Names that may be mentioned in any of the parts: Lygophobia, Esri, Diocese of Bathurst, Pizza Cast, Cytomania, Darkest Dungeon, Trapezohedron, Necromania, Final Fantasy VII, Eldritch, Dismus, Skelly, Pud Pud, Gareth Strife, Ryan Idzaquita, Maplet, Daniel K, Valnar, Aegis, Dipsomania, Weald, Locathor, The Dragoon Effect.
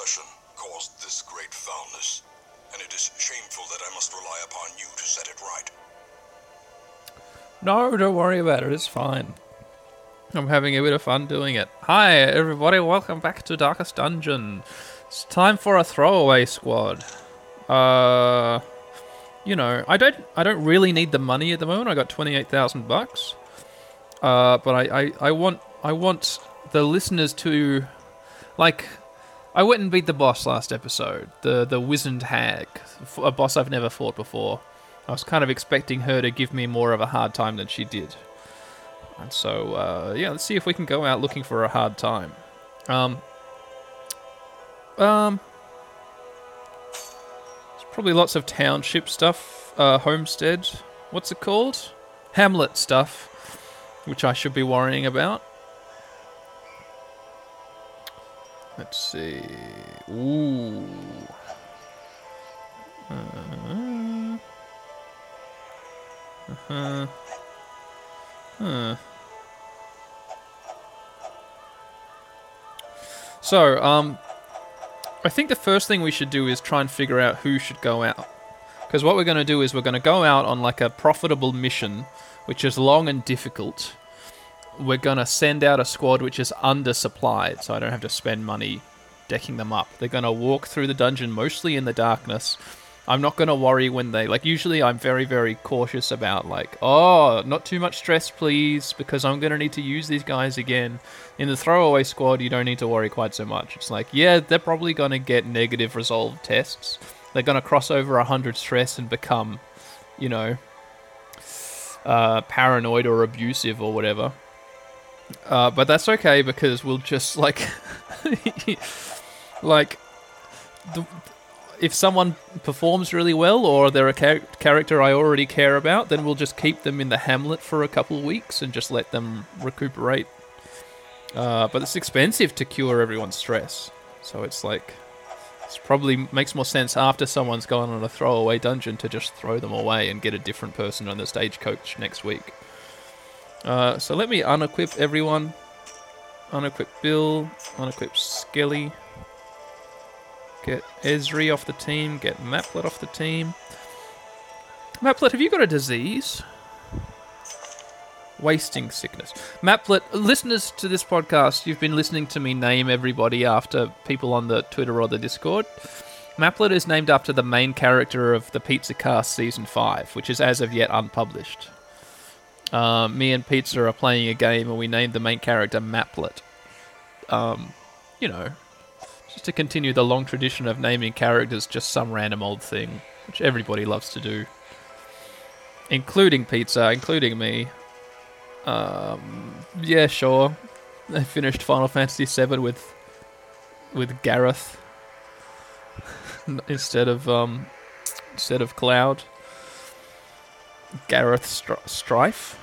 obsession caused this great foulness, and it is shameful that I must rely upon you to set it right. No, don't worry about it. It's fine. I'm having a bit of fun doing it. Hi, everybody. Welcome back to Darkest Dungeon. It's time for a throwaway squad. You know, I don't really need the money at the moment. I got 28,000 bucks. But I want the listeners to, like, I went and beat the boss last episode, the wizened hag, a boss I've never fought before. I was kind of expecting her to give me more of a hard time than she did. And so, yeah, let's see if we can go out looking for a hard time. There's probably lots of township stuff, homestead, what's it called? Hamlet stuff, which I should be worrying about. Let's see. Ooh. So, I think the first thing we should do is try and figure out who should go out. Because what we're going to do is we're going to go out on like a profitable mission, which is long and difficult. We're going to send out a squad which is undersupplied, so I don't have to spend money decking them up. They're going to walk through the dungeon mostly in the darkness. I'm not going to worry when they... Like, usually I'm very, very cautious about, like, oh, not too much stress, please, because I'm going to need to use these guys again. In the throwaway squad, you don't need to worry quite so much. It's like, yeah, they're probably going to get negative resolve tests. They're going to cross over 100 stress and become, you know, paranoid or abusive or whatever. But that's okay because we'll just like, if someone performs really well or they're a character I already care about, then we'll just keep them in the Hamlet for a couple weeks and just let them recuperate. But it's expensive to cure everyone's stress, so it's like it probably makes more sense after someone's gone on a throwaway dungeon to just throw them away and get a different person on the stagecoach next week. So let me unequip everyone. Unequip Bill. Unequip Skelly. Get Esri off the team. Get Maplet off the team. Maplet, have you got a disease? Wasting sickness. Maplet, listeners to this podcast, you've been listening to me name everybody after people on the Twitter or the Discord. Maplet is named after the main character of the Pizza Cast Season 5, which is as of yet unpublished. Me and Pizza are playing a game and we named the main character Maplet. You know, just to continue the long tradition of naming characters just some random old thing, which everybody loves to do. Including Pizza, including me. Yeah, sure. I finished Final Fantasy VII with Gareth instead of Cloud. Gareth Strife?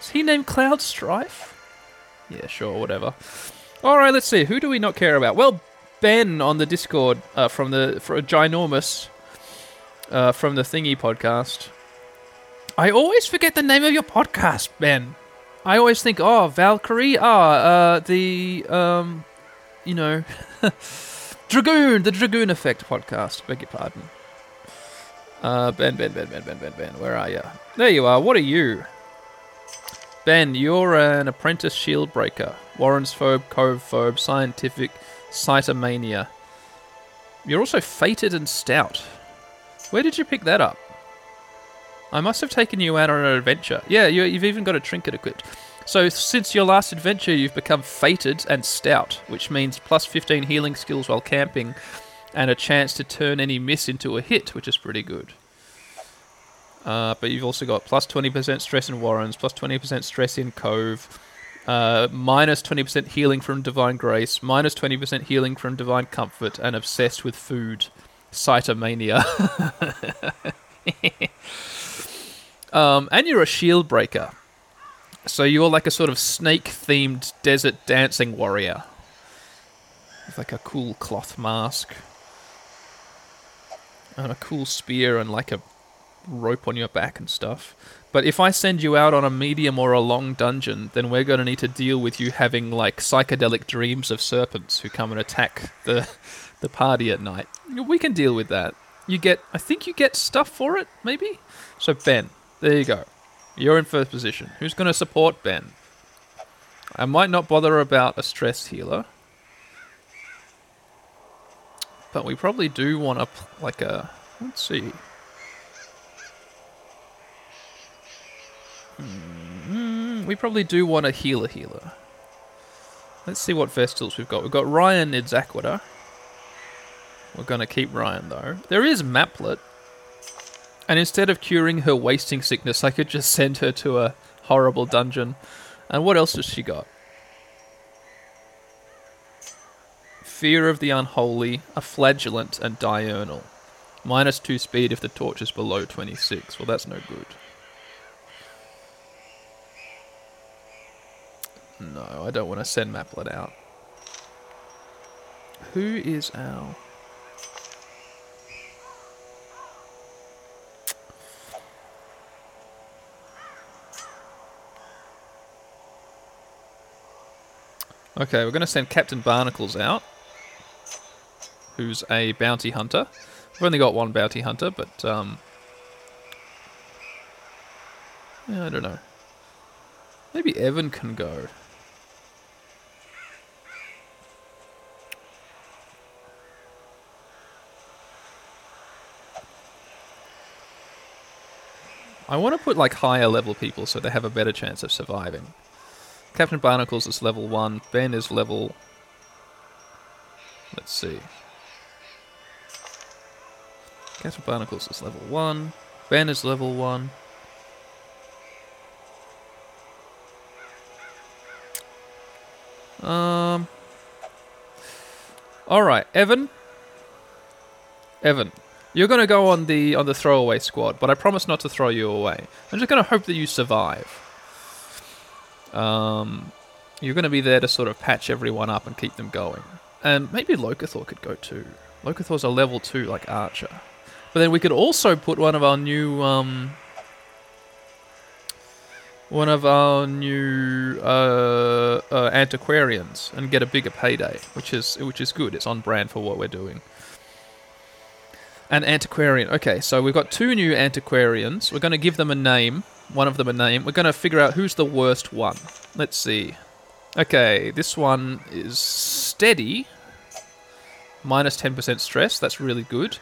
Is he named Cloud Strife? Yeah, sure, whatever. Alright, let's see. Who do we not care about? Well, Ben on the Discord from the Thingy podcast. I always forget the name of your podcast, Ben. I always think, oh, Valkyrie? The Dragoon Effect podcast. Beg your pardon. Ben, where are you? There you are, what are you? Ben, you're an apprentice shield breaker. Warren's phobe, cove phobe, scientific, cytomania. You're also fated and stout. Where did you pick that up? I must have taken you out on an adventure. Yeah, you've even got a trinket equipped. So since your last adventure, you've become fated and stout, which means plus 15 healing skills while camping, and a chance to turn any miss into a hit, which is pretty good. But you've also got plus 20% stress in Warrens, plus 20% stress in Cove, minus 20% healing from Divine Grace, minus 20% healing from Divine Comfort, and obsessed with food. Cytomania. And you're a shield breaker. So you're like a sort of snake-themed desert dancing warrior. With like a cool cloth mask. And a cool spear and like a rope on your back and stuff. But if I send you out on a medium or a long dungeon, then we're going to need to deal with you having like psychedelic dreams of serpents who come and attack the party at night. We can deal with that. I think you get stuff for it, maybe? So Ben, there you go. You're in first position. Who's going to support Ben? I might not bother about a stress healer. But we probably do want to, let's see. We probably do want a healer. Let's see what Vestals we've got. We've got Ryan Idzaquita. We're going to keep Ryan, though. There is Maplet. And instead of curing her wasting sickness, I could just send her to a horrible dungeon. And what else has she got? Fear of the Unholy, a Flagellant, and Diurnal. -2 speed if the torch is below 26. Well, that's no good. No, I don't want to send Maplet out. Who is our... Okay, we're going to send Captain Barnacles out, who's a bounty hunter. We've only got one bounty hunter, but yeah, I don't know. Maybe Evan can go. I want to put like higher level people so they have a better chance of surviving. Captain Barnacles is level 1. Ben is level... Let's see. Captain Barnacles is level 1. Ben is level 1. Alright, Evan. Evan, you're going to go on the throwaway squad, but I promise not to throw you away. I'm just going to hope that you survive. You're going to be there to sort of patch everyone up and keep them going. And maybe Locathor could go too. Locathor's a level 2 like Archer. But then we could also put one of our new antiquarians and get a bigger payday, which is good. It's on brand for what we're doing. An antiquarian. Okay, so we've got 2 new antiquarians. We're going to give them a name. One of them a name. We're going to figure out who's the worst one. Let's see. Okay, this one is steady. -10% stress. That's really good.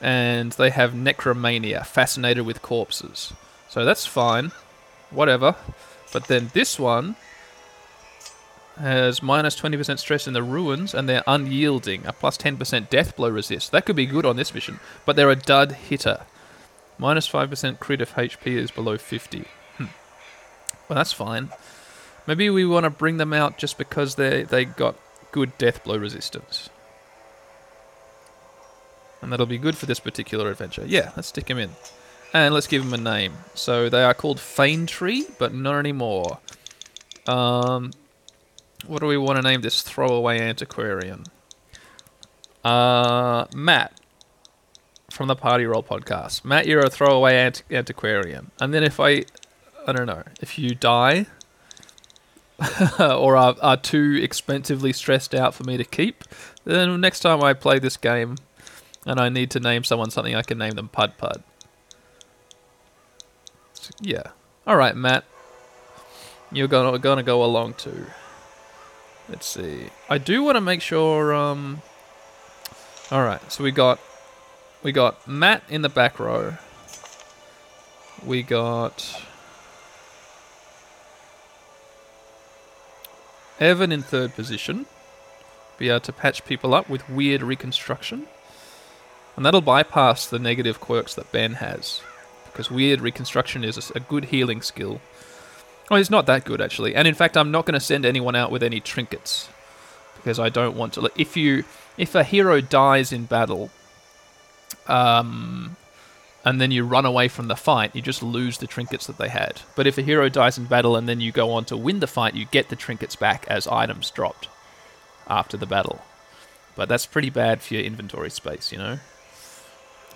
And they have necromania. Fascinated with corpses. So that's fine. Whatever. But then this one has -20% stress in the ruins. And they're unyielding. A +10% death blow resist. That could be good on this mission. But they're a dud hitter. -5% crit if HP is below 50. Well, that's fine. Maybe we want to bring them out just because they got good death blow resistance. And that'll be good for this particular adventure. Yeah, let's stick them in. And let's give them a name. So they are called Faintree, but not anymore. What do we want to name this throwaway antiquarian? Matt. From the Party Roll podcast. Matt, you're a throwaway antiquarian. And then if I don't know, if you die or are too expensively stressed out for me to keep, then next time I play this game and I need to name someone something, I can name them Pud Pud. So, yeah. All right, Matt. You're gonna go along too. Let's see. I do want to make sure... All right, so we got Matt in the back row. We got Evan in third position. Be able to patch people up with weird reconstruction. And that'll bypass the negative quirks that Ben has. Because weird reconstruction is a good healing skill. Oh, it's not that good, actually. And in fact, I'm not going to send anyone out with any trinkets. Because I don't want to... If a hero dies in battle... and then you run away from the fight, you just lose the trinkets that they had. But if a hero dies in battle and then you go on to win the fight, you get the trinkets back as items dropped after the battle. But that's pretty bad for your inventory space, you know?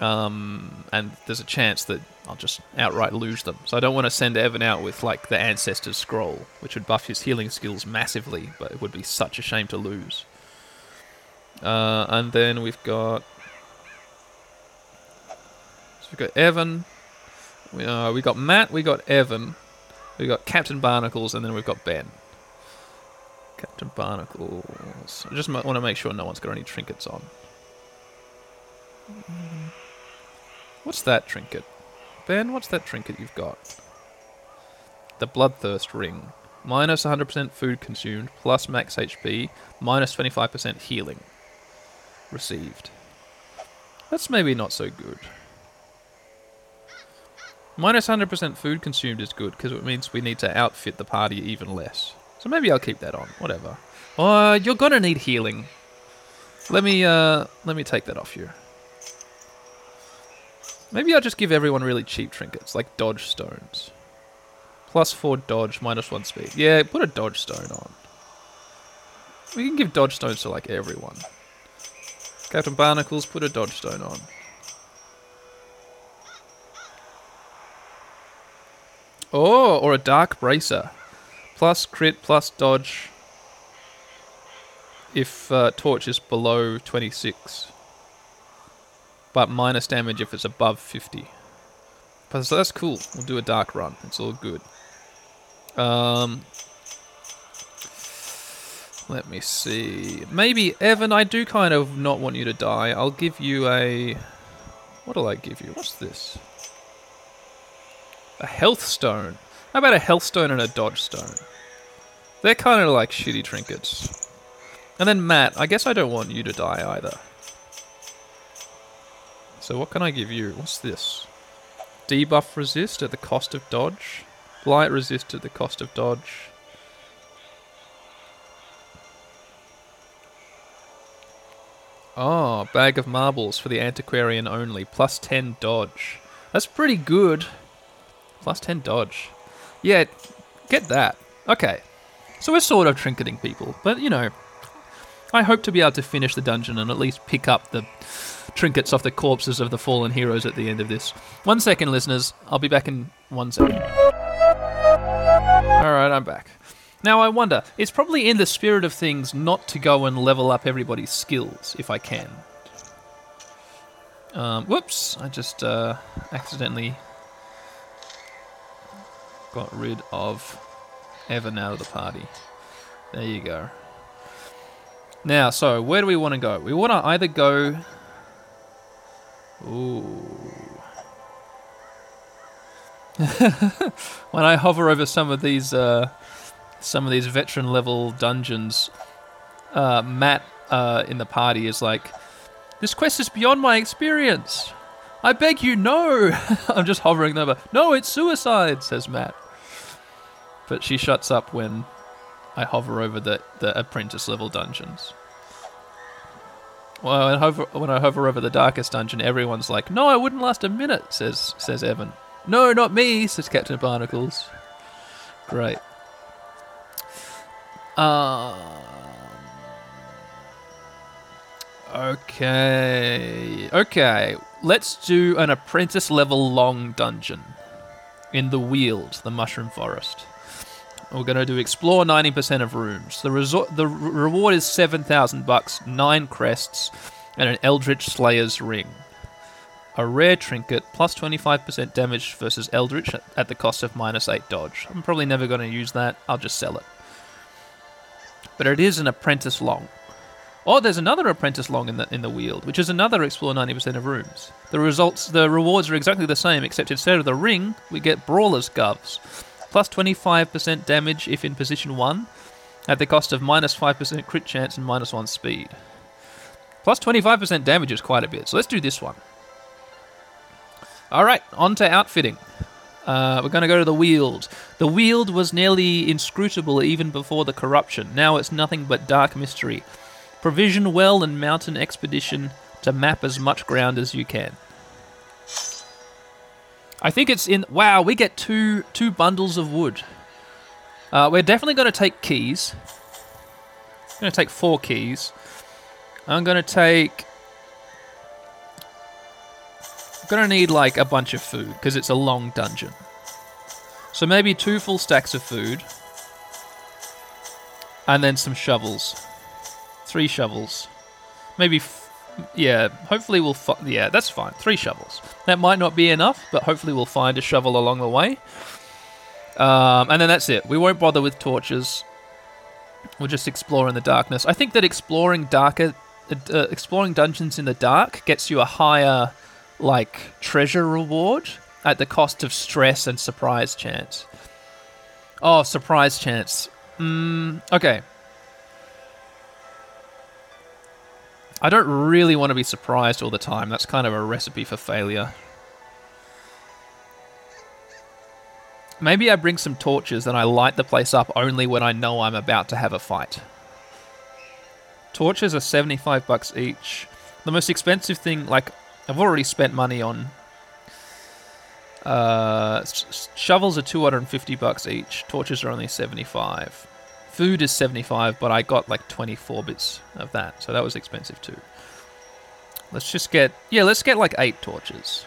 And there's a chance that I'll just outright lose them. So I don't want to send Evan out with, like, the Ancestor's Scroll, which would buff his healing skills massively, but it would be such a shame to lose. And then we've got... So we've got Evan, we got Matt, we got Evan, we got Captain Barnacles, and then we've got Ben. Captain Barnacles... I just want to make sure no one's got any trinkets on. What's that trinket? Ben, what's that trinket you've got? The Bloodthirst Ring. Minus 100% food consumed, plus max HP, minus 25% healing received. That's maybe not so good. Minus 100% food consumed is good, because it means we need to outfit the party even less. So maybe I'll keep that on, whatever. You're gonna need healing. Let me take that off you. Maybe I'll just give everyone really cheap trinkets, like dodge stones. Plus 4 dodge, minus 1 speed. Yeah, put a dodge stone on. We can give dodge stones to, like, everyone. Captain Barnacles, put a dodge stone on. Oh, or a dark bracer. Plus crit, plus dodge. If torch is below 26. But minus damage if it's above 50. But, so that's cool. We'll do a dark run. It's all good. Let me see. Maybe, Evan, I do kind of not want you to die. I'll give you a... What'll I give you? What's this? A health stone. How about a health stone and a dodge stone? They're kind of like shitty trinkets. And then Matt, I guess I don't want you to die either. So what can I give you? What's this? Debuff resist at the cost of dodge. Blight resist at the cost of dodge. Oh, bag of marbles for the antiquarian only. Plus 10 dodge. That's pretty good. Plus 10 dodge. Yeah, get that. Okay. So we're sort of trinketing people. But, you know, I hope to be able to finish the dungeon and at least pick up the... trinkets off the corpses of the fallen heroes at the end of this. 1 second, listeners. I'll be back in 1 second. Alright, I'm back. Now I wonder, it's probably in the spirit of things not to go and level up everybody's skills, if I can. Whoops, I just accidentally got rid of Evan out of the party. There you go. Now, so, where do we want to go? We want to either go... Ooh. When I hover over some of these veteran level dungeons, Matt in the party is like, "This quest is beyond my experience. I beg you, no." I'm just hovering over. "No, it's suicide," says Matt. But she shuts up when I hover over the apprentice level dungeons. Well, when I hover over the Darkest Dungeon, everyone's like, "No, I wouldn't last a minute," says Evan. "No, not me," says Captain Barnacles. Great. Okay. Let's do an apprentice-level long dungeon in the Weald, the Mushroom Forest. We're going to do explore 90% of rooms. The reward is $7,000, 9 crests, and an Eldritch Slayer's Ring. A rare trinket, plus 25% damage versus Eldritch at the cost of minus 8 dodge. I'm probably never going to use that. I'll just sell it. But it is an apprentice long. Oh, there's another apprentice long in the Weald, which is another explore 90% of rooms. The rewards are exactly the same, except instead of the ring, we get Brawler's Gloves. Plus 25% damage if in position 1, at the cost of minus 5% crit chance and minus 1 speed. Plus 25% damage is quite a bit, so let's do this one. Alright, on to outfitting. We're going to go to the Weald. The Weald was nearly inscrutable even before the corruption. Now it's nothing but dark mystery. Provision well and mountain expedition to map as much ground as you can. I think it's in... Wow, we get two bundles of wood. We're definitely going to take keys. I'm going to take 4 keys. I'm going to take... I'm going to need like a bunch of food because it's a long dungeon. So maybe 2 full stacks of food. And then some shovels. 3 shovels. Maybe... yeah, hopefully we'll... yeah, that's fine. 3 shovels. That might not be enough, but hopefully we'll find a shovel along the way. And then that's it. We won't bother with torches. We'll just explore in the darkness. I think that exploring dungeons in the dark gets you a higher, like, treasure reward at the cost of stress and surprise chance. Oh, surprise chance. Okay. I don't really want to be surprised all the time. That's kind of a recipe for failure. Maybe I bring some torches and I light the place up only when I know I'm about to have a fight. Torches are $75 each. The most expensive thing, like, I've already spent money on. Shovels are $250 each. Torches are only $75. Food is $75, but I got like 24 bits of that, so that was expensive too. Let's just get... yeah, let's get like 8 torches.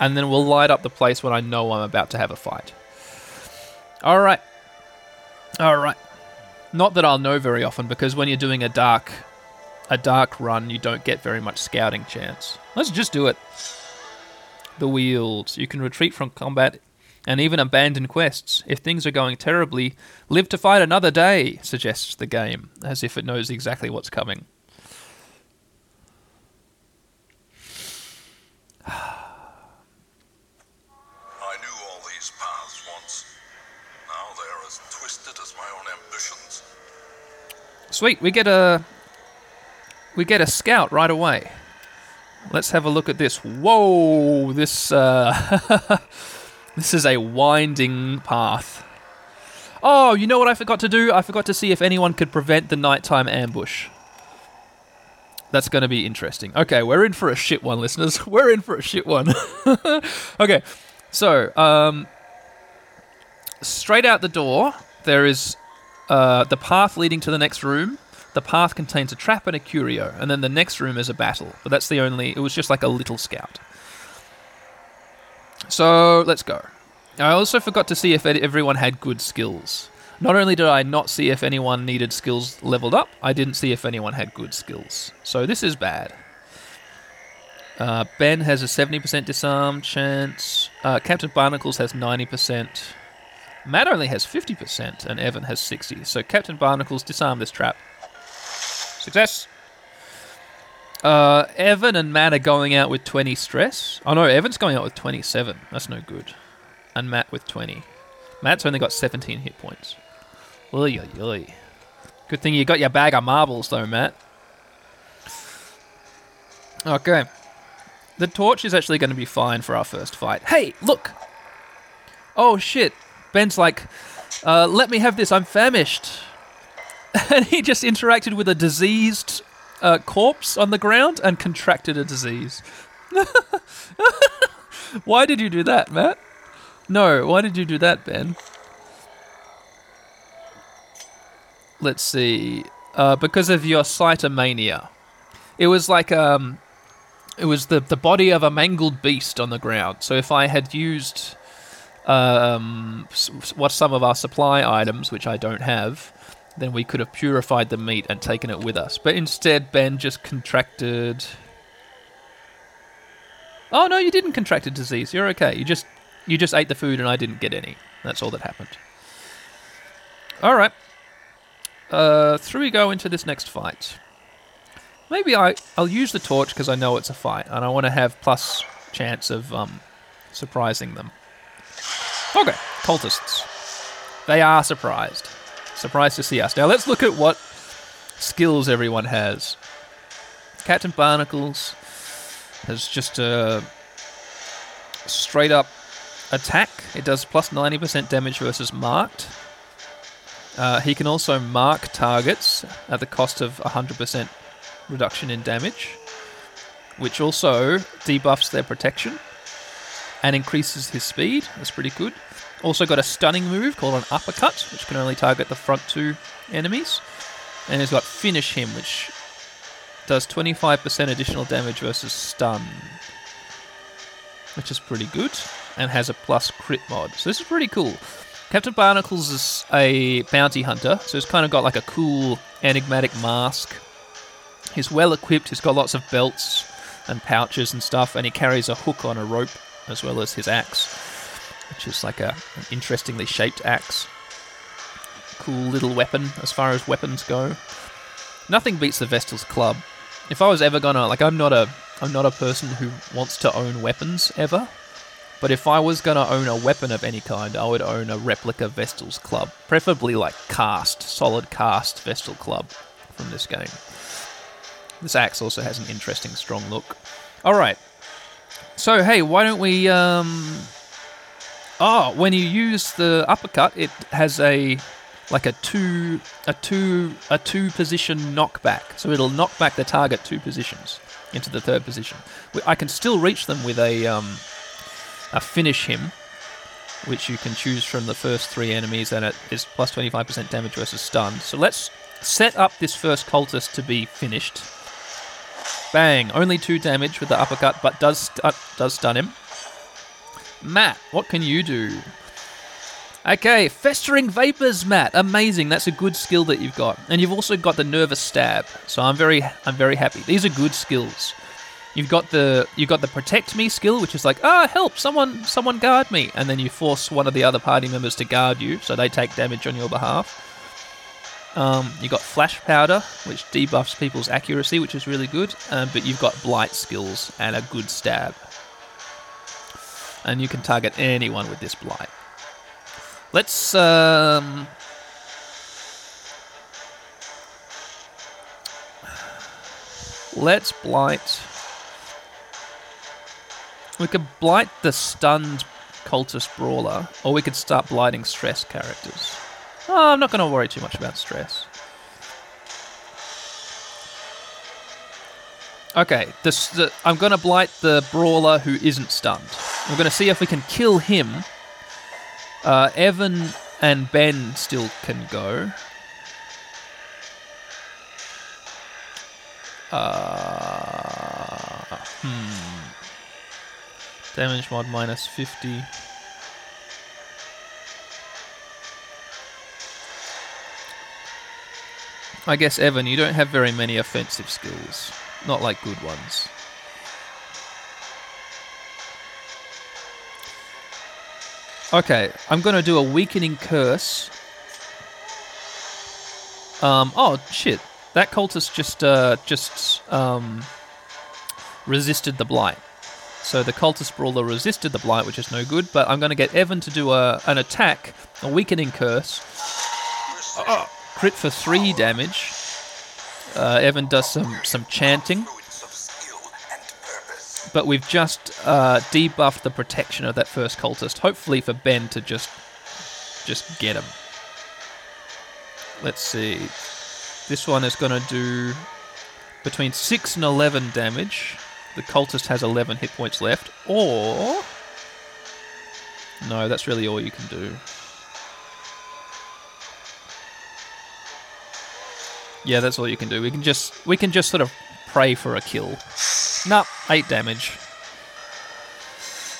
And then we'll light up the place when I know I'm about to have a fight. Alright. Alright. Not that I'll know very often, because when you're doing a dark run, you don't get very much scouting chance. Let's just do it. The Weald. You can retreat from combat... and even abandon quests. If things are going terribly, live to fight another day, suggests the game, as if it knows exactly what's coming. I knew all these paths once. Now they're as twisted as my own ambitions. Sweet, we get a scout right away. Let's have a look at this. Whoa, this this is a winding path. Oh, you know what I forgot to do? I forgot to see if anyone could prevent the nighttime ambush. That's going to be interesting. Okay, we're in for a shit one, listeners. We're in for a shit one. Okay, so straight out the door, there is the path leading to the next room. The path contains a trap and a curio, and then the next room is a battle. But that's the only... it was just like a little scout. So, let's go. I also forgot to see if everyone had good skills. Not only did I not see if anyone needed skills leveled up, I didn't see if anyone had good skills. So, this is bad. Ben has a 70% disarm chance. Captain Barnacles has 90%. Matt only has 50%, and Evan has 60%. So, Captain Barnacles, disarm this trap. Success! Evan and Matt are going out with 20 stress. Oh no, Evan's going out with 27. That's no good. And Matt with 20. Matt's only got 17 hit points. Oy, oy, oy. Good thing you got your bag of marbles though, Matt. Okay. The torch is actually going to be fine for our first fight. Hey, look! Oh shit. Ben's like, let me have this, I'm famished. And he just interacted with a diseased... corpse on the ground and contracted a disease. Why did you do that, Matt? No, why did you do that, Ben? Let's see. Because of your cytomania. It was like it was the body of a mangled beast on the ground. So if I had used some of our supply items, which I don't have, then we could have purified the meat and taken it with us. But instead, Ben just contracted... oh, no, you didn't contract a disease. You're okay. You just ate the food and I didn't get any. That's all that happened. All right. Through we go into this next fight. Maybe I'll use the torch because I know it's a fight. And I want to have plus chance of surprising them. Okay. Cultists. They are surprised. Surprised to see us. Now let's look at what skills everyone has. Captain Barnacles has just a straight up attack. It does plus 90% damage versus marked. He can also mark targets at the cost of 100% reduction in damage, which also debuffs their protection and increases his speed. That's pretty good. Also got a stunning move called an uppercut, which can only target the front 2 enemies. And he's got finish him, which does 25% additional damage versus stun, which is pretty good, and has a plus crit mod. So this is pretty cool. Captain Barnacles is a bounty hunter, so he's kind of got like a cool enigmatic mask. He's well equipped, he's got lots of belts and pouches and stuff, and he carries a hook on a rope as well as his axe, which is like an interestingly shaped axe. Cool little weapon as far as weapons go. Nothing beats the Vestal's Club. If I was ever gonna, like, I'm not a person who wants to own weapons ever, but if I was gonna own a weapon of any kind, I would own a replica Vestal's Club, preferably like solid cast Vestal Club from this game. This axe also has an interesting strong look. Alright. So, hey, why don't we... Oh, when you use the uppercut, it has a two position knockback. So it'll knock back the target 2 positions into the 3rd position. I can still reach them with a finish him, which you can choose from the first 3 enemies, and it is plus 25% damage versus stun. So let's set up this first cultist to be finished. Bang! Only 2 damage with the uppercut, but does stun him. Matt, what can you do? Okay, Festering Vapors, Matt. Amazing. That's a good skill that you've got, and you've also got the Nervous Stab. So I'm very happy. These are good skills. You've got the Protect Me skill, which is like, help! Someone guard me, and then you force one of the other party members to guard you, so they take damage on your behalf. You've got Flash Powder, which debuffs people's accuracy, which is really good, but you've got Blight skills and a good stab. And you can target anyone with this Blight. Let's... let's Blight... We could Blight the stunned Cultist Brawler, or we could start blighting stress characters. Oh, I'm not going to worry too much about stress. Okay, I'm going to blight the brawler who isn't stunned. We're going to see if we can kill him. Evan and Ben still can go. Damage mod minus 50. I guess, Evan, you don't have very many offensive skills. Not like good ones. Okay, I'm going to do a Weakening Curse. Oh, shit. That cultist just resisted the Blight. So the Cultist Brawler resisted the Blight, which is no good, but I'm going to get Evan to do an attack, a Weakening Curse. Oh! Crit for 3 damage. Evan does some chanting. But we've just debuffed the protection of that first cultist. Hopefully for Ben to just get him. Let's see. This one is going to do between 6 and 11 damage. The cultist has 11 hit points left. Or... No, that's really all you can do. Yeah, that's all you can do. We can just sort of pray for a kill. Nope, 8 damage.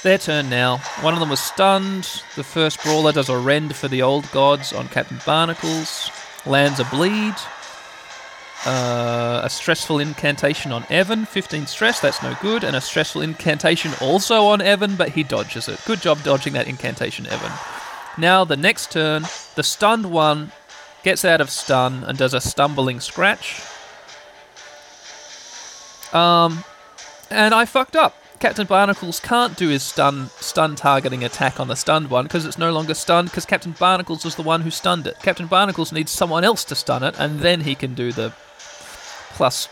Their turn now. One of them was stunned. The first brawler does a rend for the old gods on Captain Barnacles. Lands a bleed. A stressful incantation on Evan. 15 stress, that's no good. And a stressful incantation also on Evan, but he dodges it. Good job dodging that incantation, Evan. Now the next turn, the stunned one gets out of stun and does a Stumbling Scratch. And I fucked up. Captain Barnacles can't do his stun targeting attack on the stunned one because it's no longer stunned because Captain Barnacles was the one who stunned it. Captain Barnacles needs someone else to stun it, and then he can do the plus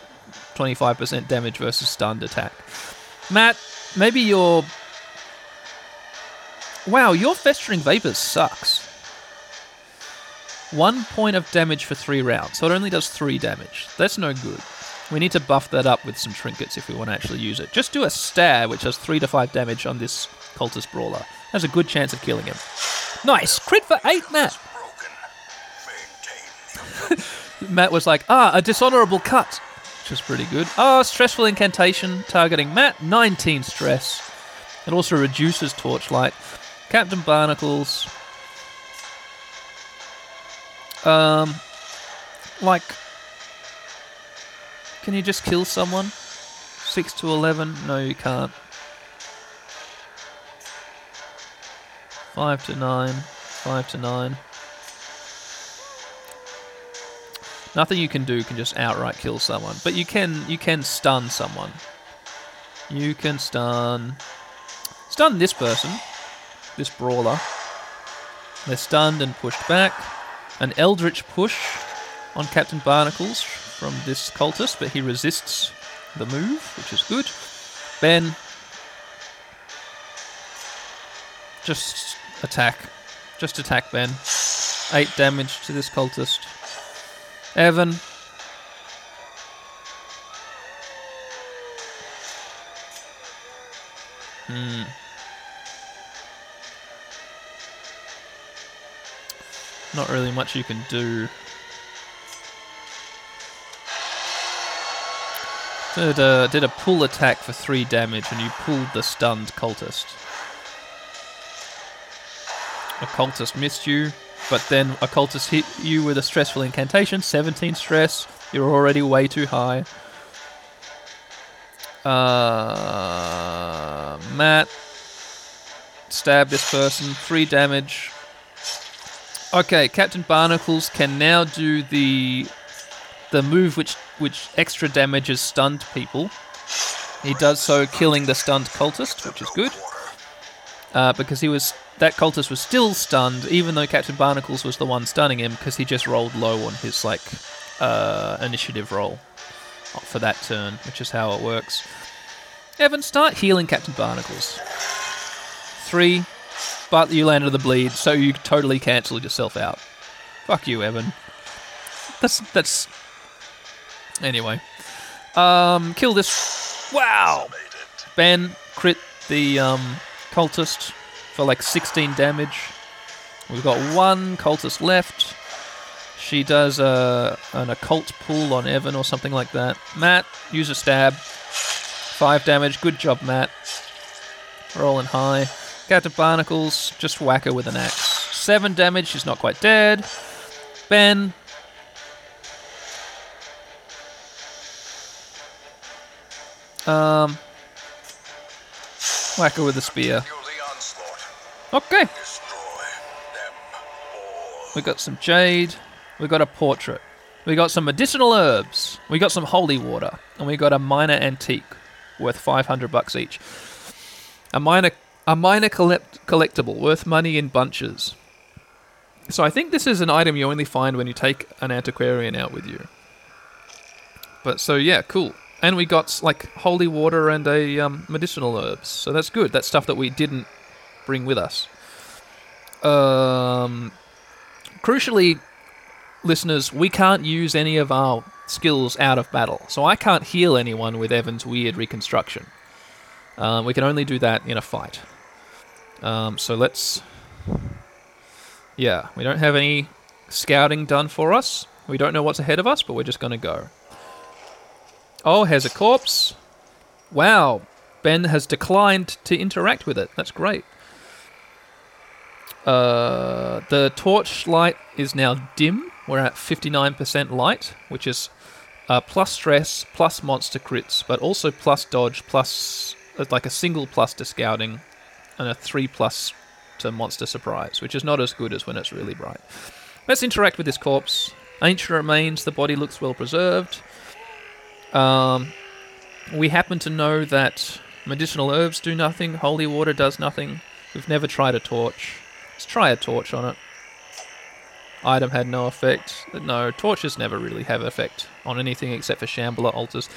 25% damage versus stunned attack. Matt, maybe your... Wow, your Festering Vapors sucks. 1 point of damage for 3 rounds, so it only does 3 damage. That's no good. We need to buff that up with some trinkets if we want to actually use it. Just do a stab, which does 3 to 5 damage on this cultist brawler. Has a good chance of killing him. Nice! Crit for 8, Matt! Matt was like, a dishonorable cut! which is pretty good. Stressful incantation targeting Matt, 19 stress. It also reduces Torchlight. Captain Barnacles. Like, can you just kill someone? 6 to 11? No, you can't. 5 to 9. 5 to 9. Nothing you can do can just outright kill someone, but you can stun someone. You can stun this person, this brawler. They're stunned and pushed back. An Eldritch push on Captain Barnacles from this cultist, but he resists the move, which is good. Ben, just attack. Just attack Ben. 8 damage to this cultist. Evan. Not really much you can do. Did a pull attack for 3 damage, and you pulled the stunned cultist. A cultist missed you, but then a cultist hit you with a stressful incantation, 17 stress. You're already way too high. Matt, stab this person, 3 damage. Okay, Captain Barnacles can now do the move which extra damages stunned people. He does so killing the stunned cultist, which is good. Because that cultist was still stunned, even though Captain Barnacles was the one stunning him, because he just rolled low on his initiative roll for that turn, which is how it works. Evan, start healing Captain Barnacles. 3. But you landed the bleed, so you totally cancelled yourself out. Fuck you, Evan. That's... Anyway. Kill this... Wow! Ben crit the cultist for 16 damage. We've got 1 cultist left. She does an occult pull on Evan or something like that. Matt, use a stab. 5 damage. Good job, Matt. Rolling high. Captain Barnacles, just whack her with an axe. 7 damage, she's not quite dead. Ben. Whack her with a spear. Okay. We got some jade. We got a portrait. We got some medicinal herbs. We got some holy water. And we got a minor antique worth $500 each. A minor collectible, worth money in bunches. So I think this is an item you only find when you take an antiquarian out with you. But so yeah, cool. And we got holy water and a medicinal herbs. So that's good. That's stuff that we didn't bring with us. Crucially, listeners, we can't use any of our skills out of battle. So I can't heal anyone with Evan's weird reconstruction. We can only do that in a fight. So let's... Yeah, we don't have any scouting done for us. We don't know what's ahead of us, but we're just going to go. Oh, here's a corpse. Wow, Ben has declined to interact with it. That's great. The torch light is now dim. We're at 59% light, which is plus stress, plus monster crits, but also plus dodge, plus... a single plus to scouting and a 3 plus to monster surprise, which is not as good as when it's really bright. Let's interact with this corpse. Ancient remains, the body looks well preserved. We happen to know that medicinal herbs do nothing, holy water does nothing. We've never tried a torch. Let's try a torch on it. Item had no effect. No, torches never really have effect on anything except for Shambler altars.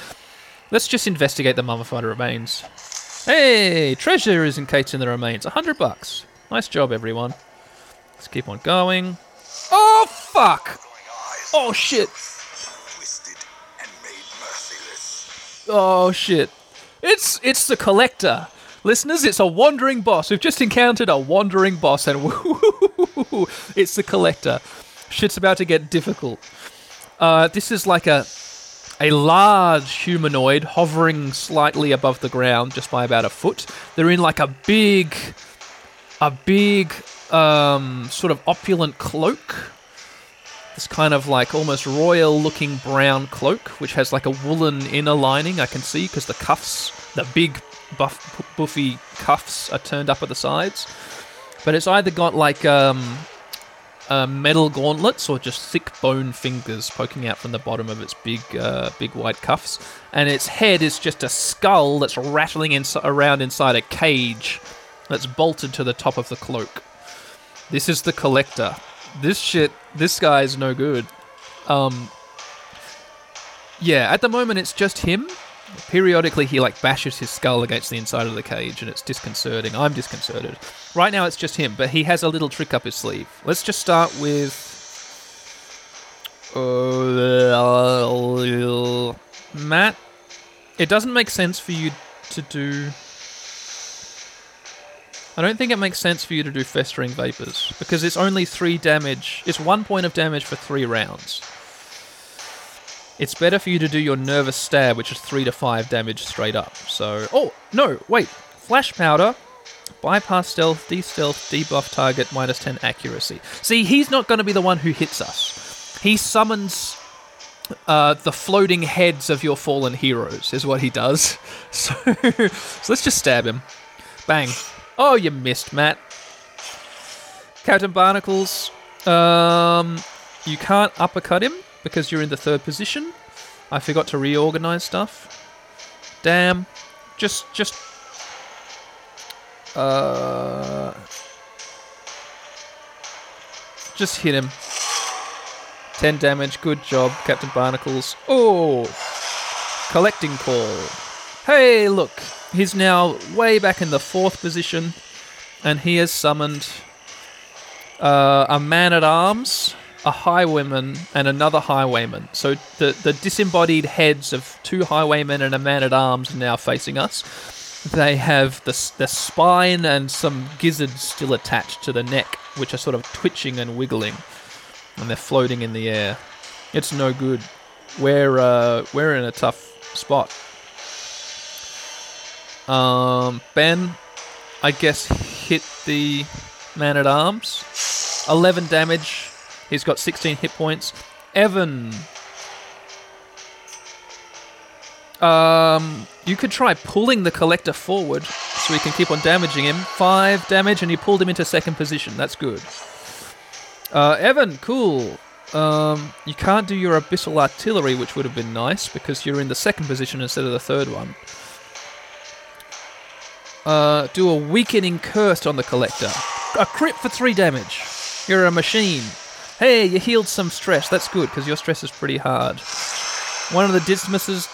Let's just investigate the mummified remains. Hey! Treasure is encased in the remains. $100. Nice job, everyone. Let's keep on going. Oh, fuck! Oh, shit! Oh, shit. It's the collector. Listeners, it's a wandering boss. We've just encountered a wandering boss, and woo-hoo-hoo-hoo-hoo, it's the collector. Shit's about to get difficult. This is like a a large humanoid hovering slightly above the ground just by about a foot. They're in like a big sort of opulent cloak. This kind of like almost royal looking brown cloak, which has like a woolen inner lining. I can see because the cuffs, the big buffy cuffs are turned up at the sides. But it's either got like metal gauntlets or just thick bone fingers poking out from the bottom of its big wide cuffs. And its head is just a skull that's rattling around inside a cage that's bolted to the top of the cloak. This is the Collector. This guy's no good. Yeah, at the moment it's just him. Periodically he like bashes his skull against the inside of the cage and it's disconcerting. I'm disconcerted. Right now it's just him, but he has a little trick up his sleeve. Let's just start with... Matt, it doesn't make sense for you to do... I don't think it makes sense for you to do Festering Vapors, because it's only 3 damage. It's 1 point of damage for 3 rounds. It's better for you to do your Nervous Stab, which is 3 to 5 damage straight up. So, oh, no, wait. Flash Powder, bypass stealth, de-stealth, debuff target, minus 10 accuracy. See, he's not going to be the one who hits us. He summons the floating heads of your fallen heroes, is what he does. So, let's just stab him. Bang. Oh, you missed, Matt. Captain Barnacles. You can't uppercut him because you're in the 3rd position. I forgot to reorganize stuff. Damn. Just... just hit him. 10 damage. Good job, Captain Barnacles. Oh! Collecting Call. Hey, look. He's now way back in the 4th position, and he has summoned a man-at-arms, a highwayman, and another highwayman. So the disembodied heads of 2 highwaymen and a man-at-arms are now facing us. They have the spine and some gizzards still attached to the neck, which are sort of twitching and wiggling, and they're floating in the air. It's no good. We're in a tough spot. Ben, I guess hit the man-at-arms. 11 damage. He's got 16 hit points. Evan. You could try pulling the Collector forward so we can keep on damaging him. 5 damage and you pulled him into 2nd position. That's good. Evan, cool. You can't do your Abyssal Artillery, which would have been nice because you're in the 2nd position instead of the 3rd one. Do a Weakening Curse on the Collector. A crit for 3 damage. You're a machine. Hey, you healed some stress. That's good, because your stress is pretty hard. One of the Dismuses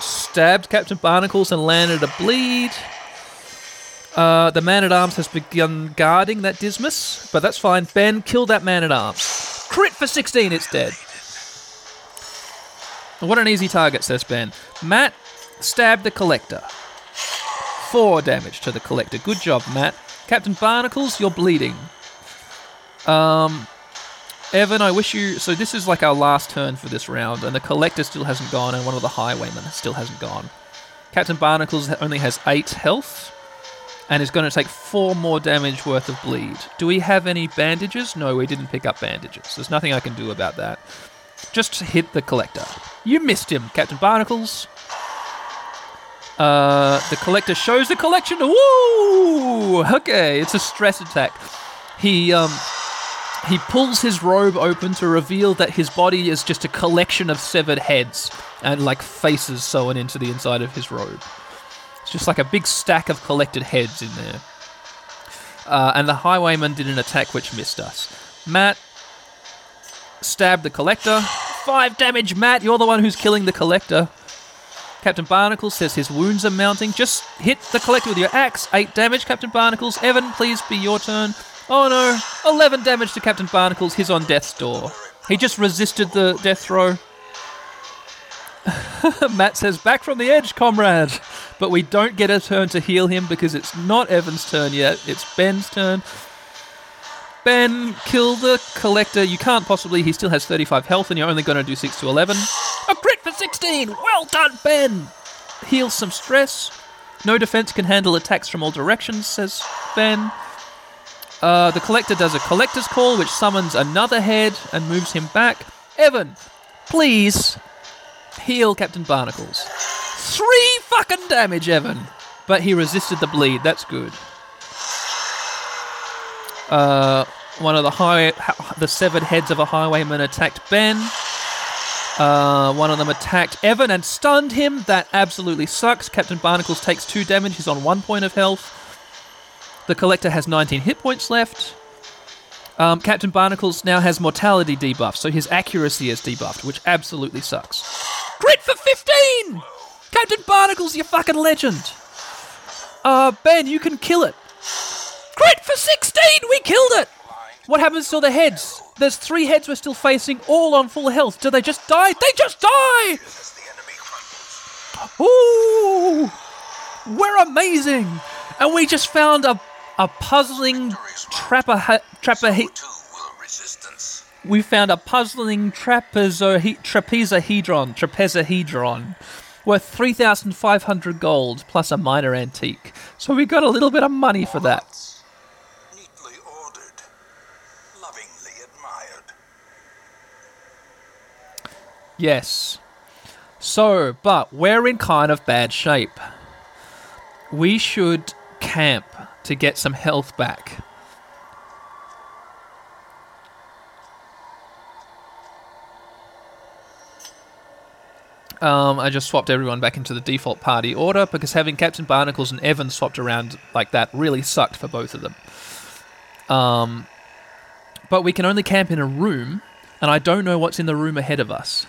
stabbed Captain Barnacles and landed a bleed. The Man-at-Arms has begun guarding that Dismus, but that's fine. Ben, kill that Man-at-Arms. Crit for 16, it's dead. What an easy target, says Ben. Matt, stab the Collector. 4 damage to the Collector. Good job, Matt. Captain Barnacles, you're bleeding. Evan, I wish you... So this is like our last turn for this round, and the Collector still hasn't gone, and one of the Highwaymen still hasn't gone. Captain Barnacles only has 8 health, and is going to take 4 more damage worth of bleed. Do we have any bandages? No, we didn't pick up bandages. There's nothing I can do about that. Just hit the Collector. You missed him, Captain Barnacles. The Collector shows the collection. Woo! Okay, it's a stress attack. He pulls his robe open to reveal that his body is just a collection of severed heads and like faces sewn into the inside of his robe. It's just like a big stack of collected heads in there. And the Highwayman did an attack which missed us. Matt stabbed the Collector. 5 damage, Matt. You're the one who's killing the Collector. Captain Barnacles says his wounds are mounting. Just hit the Collector with your axe. 8 damage, Captain Barnacles. Evan, please be your turn. Oh no, 11 damage to Captain Barnacles. He's on death's door. He just resisted the death throw. Matt says, back from the edge, comrade. But we don't get a turn to heal him because it's not Evan's turn yet. It's Ben's turn. Ben, kill the Collector. You can't possibly. He still has 35 health and you're only going to do 6 to 11. A crit for 16! Well done, Ben! Heals some stress. No defense can handle attacks from all directions, says Ben. The collector does a collector's call, which summons another head and moves him back. Evan, please heal Captain Barnacles. 3 fucking damage, Evan. But he resisted the bleed. That's good. One of the severed heads of a highwayman attacked Ben. One of them attacked Evan and stunned him. That absolutely sucks. Captain Barnacles takes 2 damage. He's on 1 point of health. The collector has 19 hit points left. Captain Barnacles now has mortality debuff, so his accuracy is debuffed, which absolutely sucks. Crit for 15! Captain Barnacles, you fucking legend! Ben, you can kill it. Crit for 16! We killed it! What happens to the heads? There's 3 heads we're still facing, all on full health. Do they just die? They just die! Ooh! We're amazing! And we just found a puzzling trapezohedron worth 3,500 gold plus a minor antique. So we got a little bit of money for that. Neatly ordered, lovingly admired. Yes. So, but we're in kind of bad shape. We should camp to get some health back. I just swapped everyone back into the default party order because having Captain Barnacles and Evan swapped around like that really sucked for both of them. But we can only camp in a room, and I don't know what's in the room ahead of us.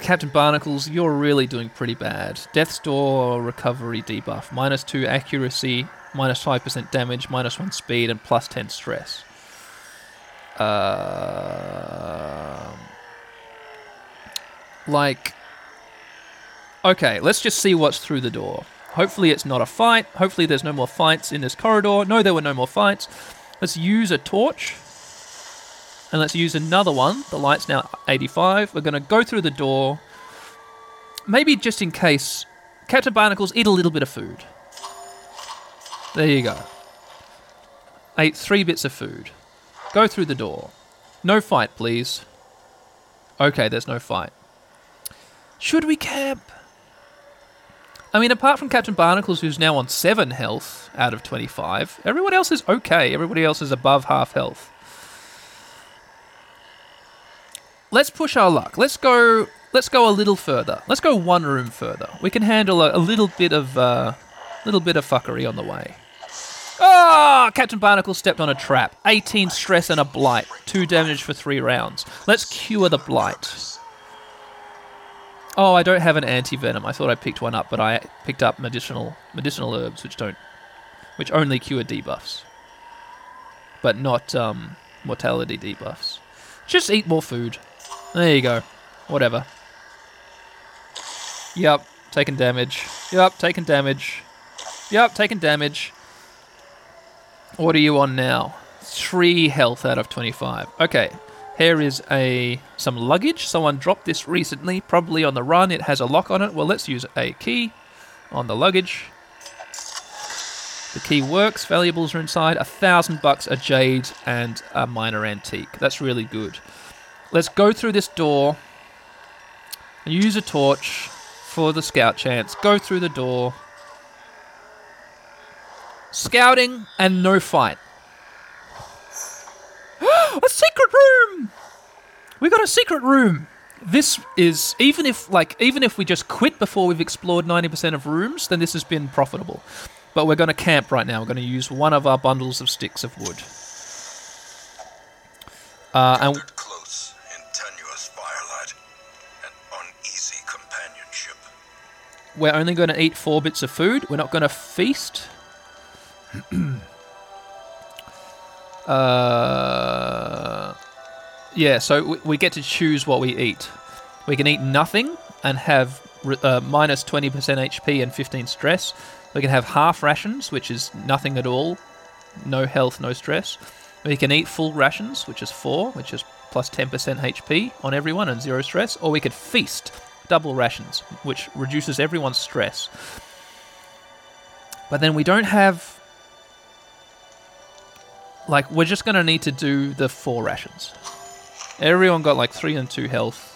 Captain Barnacles, you're really doing pretty bad. Death's Door recovery debuff. Minus 2 accuracy, minus 5% damage, minus 1 speed, and plus 10 stress. Okay, let's just see what's through the door. Hopefully it's not a fight. Hopefully there's no more fights in this corridor. No, there were no more fights. Let's use a torch. And let's use another one. The light's now 85. We're going to go through the door. Maybe just in case. Captain Barnacles, eat a little bit of food. There you go. Ate 3 bits of food. Go through the door. No fight, please. Okay, there's no fight. Should we camp? I mean, apart from Captain Barnacles, who's now on 7 health out of 25, everyone else is okay. Everybody else is above half health. Let's push our luck. Let's go a little further. Let's go one room further. We can handle a little bit of fuckery on the way. Ah! Oh, Captain Barnacle stepped on a trap. 18 stress and a blight. 2 damage for 3 rounds. Let's cure the blight. Oh, I don't have an anti-venom. I thought I picked one up, but I picked up medicinal herbs, which only cure debuffs, but not mortality debuffs. Just eat more food. There you go. Whatever. Yep, taking damage. Yep, taking damage. Yep, taking damage. What are you on now? 3 health out of 25. Okay. Here is some luggage. Someone dropped this recently, probably on the run. It has a lock on it. Well, let's use a key on the luggage. The key works, valuables are inside, $1,000, a jade, and a minor antique. That's really good. Let's go through this door, use a torch for the scout chance, go through the door. Scouting and no fight. A secret room! We got a secret room! This is, even if we just quit before we've explored 90% of rooms, then this has been profitable. But we're going to camp right now. We're going to use one of our bundles of sticks of wood. And close in tenuous firelight and uneasy companionship. We're only going to eat 4 bits of food. We're not going to feast. Yeah, so we get to choose what we eat. We can eat nothing and have minus 20% HP and 15 stress. We can have half rations, which is nothing at all. No health, no stress. We can eat full rations, which is 4, which is plus 10% HP on everyone and zero stress, or we could feast, double rations, which reduces everyone's stress. But then we don't have... like, we're just going to need to do the 4 rations. Everyone got, like, 3 and 2 health.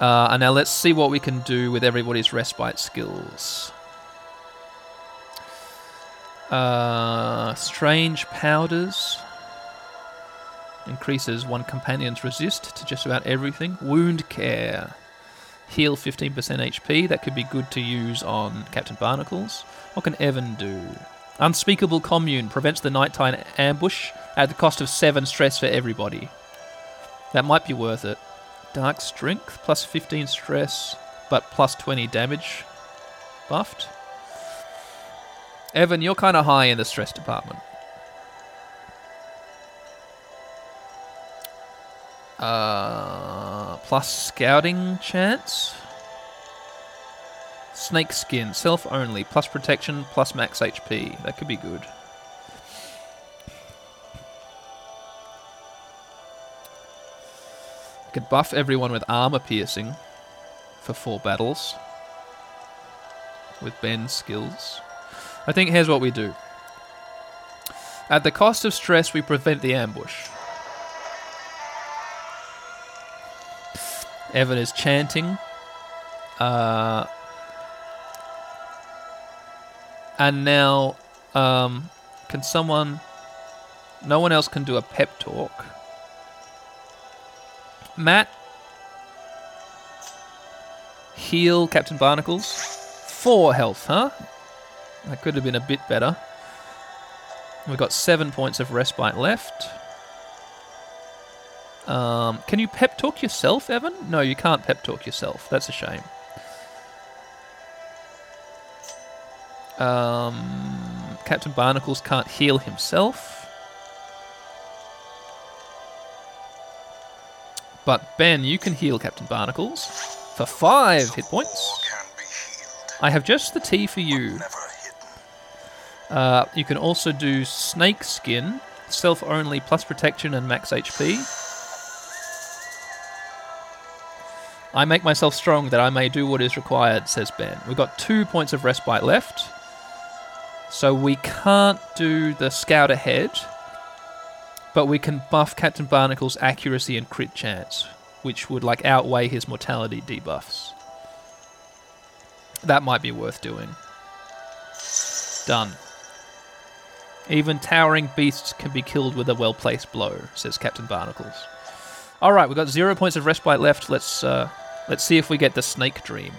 And now let's see what we can do with everybody's respite skills. Strange powders. Increases one companion's resist to just about everything. Wound care. Heal 15% HP. That could be good to use on Captain Barnacles. What can Evan do? Unspeakable commune. Prevents the nighttime ambush at the cost of 7 stress for everybody. That might be worth it. Dark strength. Plus 15 stress. But plus 20 damage. Buffed. Evan, you're kind of high in the stress department. Plus scouting chance. Snake skin, self only, plus protection, plus max HP. That could be good. Could buff everyone with armor piercing for 4 battles with Ben's skills. I think here's what we do. At the cost of stress, we prevent the ambush. Evan is chanting. And now, can someone... no one else can do a pep talk. Matt. Heal Captain Barnacles. 4 health, huh? That could have been a bit better. We've got 7 points of respite left. Can you pep talk yourself, Evan? No, you can't pep talk yourself. That's a shame. Captain Barnacles can't heal himself. But Ben, you can heal Captain Barnacles for 5 hit points. I have just the tea for you. You can also do snake skin, self only, plus protection and max HP. I make myself strong that I may do what is required, says Ben. We've got 2 points of respite left. So we can't do the scout ahead. But we can buff Captain Barnacle's accuracy and crit chance, which would like outweigh his mortality debuffs. That might be worth doing. Done. Even towering beasts can be killed with a well-placed blow, says Captain Barnacles. All right, we've got 0 points of respite left. Let's see if we get the snake dream.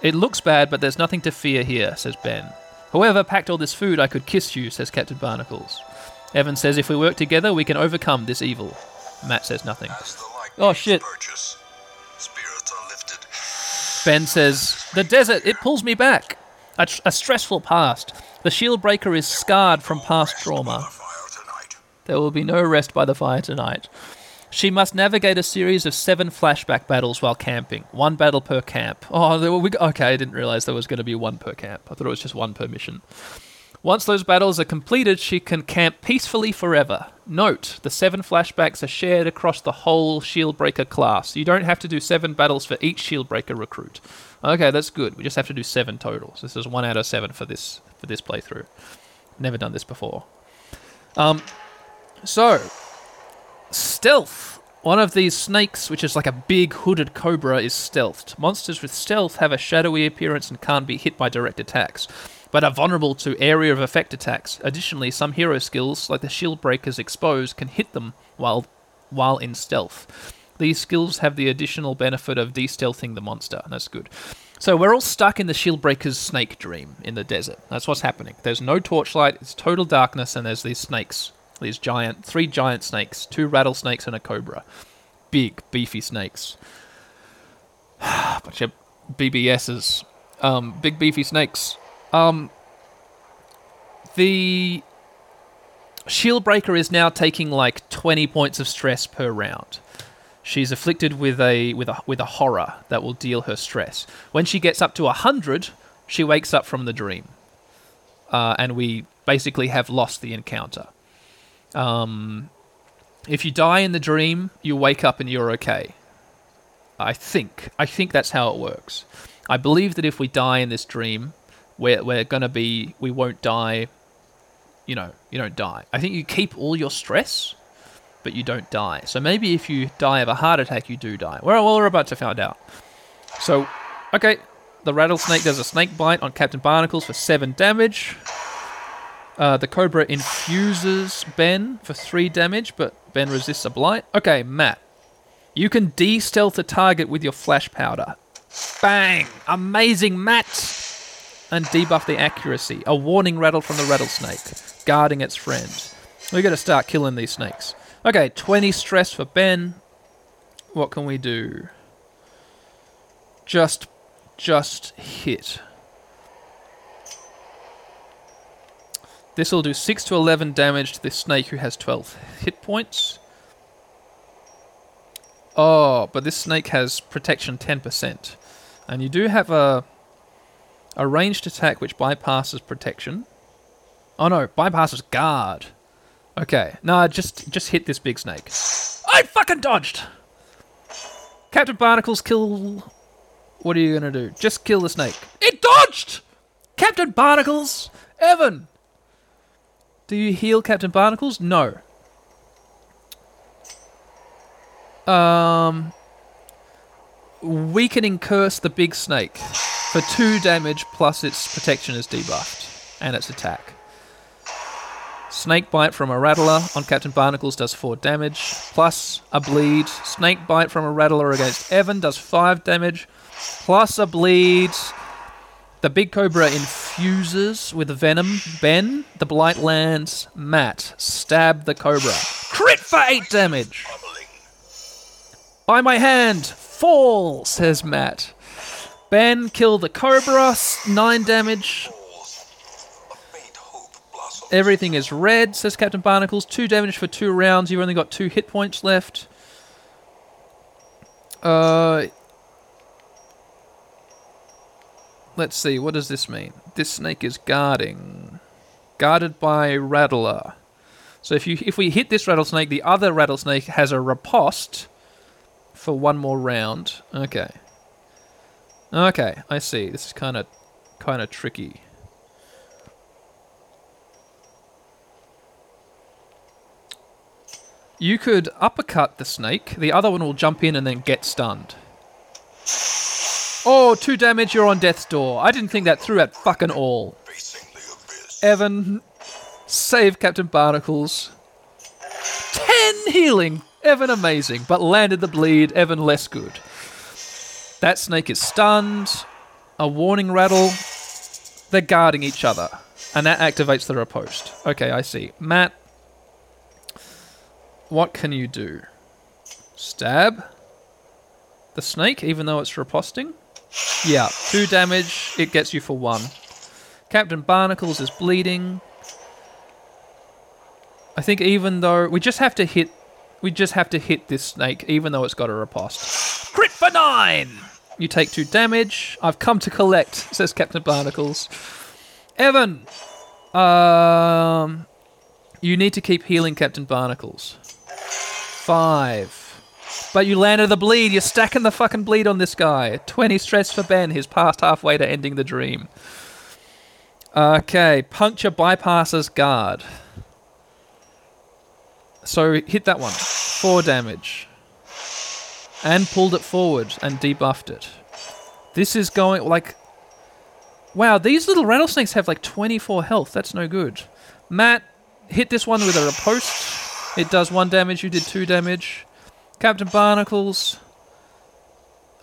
It looks bad, but there's nothing to fear here, says Ben. Whoever packed all this food, I could kiss you, says Captain Barnacles. Evan says if we work together, we can overcome this evil. Matt says nothing. Oh, shit. Ben says, the desert, it pulls me back. A stressful past. The Shieldbreaker is scarred from past trauma. There will be no rest by the fire tonight. She must navigate a series of 7 flashback battles while camping. 1 battle per camp. Oh, okay, I didn't realize there was going to be 1 per camp. I thought it was just 1 per mission. Once those battles are completed, she can camp peacefully forever. Note, the 7 flashbacks are shared across the whole Shieldbreaker class. You don't have to do 7 battles for each Shieldbreaker recruit. Okay, that's good. We just have to do 7 total. So this is 1 out of 7 for this playthrough. Never done this before. So, stealth. One of these snakes, which is like a big hooded cobra, is stealthed. Monsters with stealth have a shadowy appearance and can't be hit by direct attacks, but are vulnerable to area of effect attacks. Additionally, some hero skills, like the Shieldbreaker's Expose, can hit them while in stealth. These skills have the additional benefit of de-stealthing the monster, and that's good. So we're all stuck in the Shieldbreaker's snake dream in the desert. That's what's happening. There's no torchlight, it's total darkness, and there's these snakes. These three giant snakes, 2 rattlesnakes and a cobra. Big, beefy snakes. Bunch of BBSs. Big, beefy snakes. The Shieldbreaker is now taking like 20 points of stress per round. She's afflicted with a horror that will deal her stress. When she gets up to 100, she wakes up from the dream. And we basically have lost the encounter. If you die in the dream, you wake up and you're okay. I think that's how it works. I believe that if we die in this dream, we won't die. You don't die. I think you keep all your stress, but you don't die. So maybe if you die of a heart attack, you do die. Well, we're about to find out. So, okay, the rattlesnake does a snake bite on Captain Barnacles for 7 damage. The cobra infuses Ben for 3 damage, but Ben resists a blight. Okay, Matt, you can de-stealth a target with your flash powder. Bang! Amazing, Matt! And debuff the accuracy. A warning rattle from the rattlesnake, guarding its friend. We've got to start killing these snakes. Okay, 20 stress for Ben. What can we do? Just hit. This will do 6 to 11 damage to this snake who has 12 hit points. Oh, but this snake has protection 10%. And you do have a ranged attack which bypasses protection. Oh no, bypasses guard. Okay, nah, just hit this big snake. I fucking dodged! Captain Barnacles, kill... What are you gonna do? Just kill the snake. It dodged! Captain Barnacles! Evan! Do you heal Captain Barnacles? No. Weakening curse the big snake for 2 damage plus its protection is debuffed and its attack. Snake bite from a rattler on Captain Barnacles does 4 damage plus a bleed. Snake bite from a rattler against Evan does 5 damage plus a bleed. The big cobra infuses with venom. Ben, the blight lands. Matt, stab the cobra. Crit for 8 damage. By my hand, fall, says Matt. Ben, kill the cobra, 9 damage. Everything is red, says Captain Barnacles. 2 damage for 2 rounds. You've only got 2 hit points left. Let's see, what does this mean? This snake is guarding. Guarded by Rattler. So if we hit this rattlesnake, the other rattlesnake has a riposte for 1 more round. Okay, I see. This is kind of tricky. You could uppercut the snake. The other one will jump in and then get stunned. Oh, 2 damage, you're on death's door. I didn't think that through at fucking all. Evan, save Captain Barnacles. 10 healing! Evan amazing, but landed the bleed. Evan less good. That snake is stunned. A warning rattle. They're guarding each other. And that activates the riposte. Okay, I see. Matt, what can you do? Stab the snake, even though it's riposting? Yeah, 2 damage. It gets you for 1. Captain Barnacles is bleeding. I think even though... We just have to hit this snake, even though it's got a riposte. Crit for 9! You take 2 damage. I've come to collect, says Captain Barnacles. Evan, you need to keep healing Captain Barnacles. 5. But you landed the bleed. You're stacking the fucking bleed on this guy. 20 stress for Ben. He's past halfway to ending the dream. Okay, puncture bypasses guard. So hit that one. 4 damage. And pulled it forward and debuffed it. This is going like... Wow, these little rattlesnakes have like 24 health. That's no good. Matt, hit this one with a riposte. It does 1 damage. You did 2 damage. Captain Barnacles.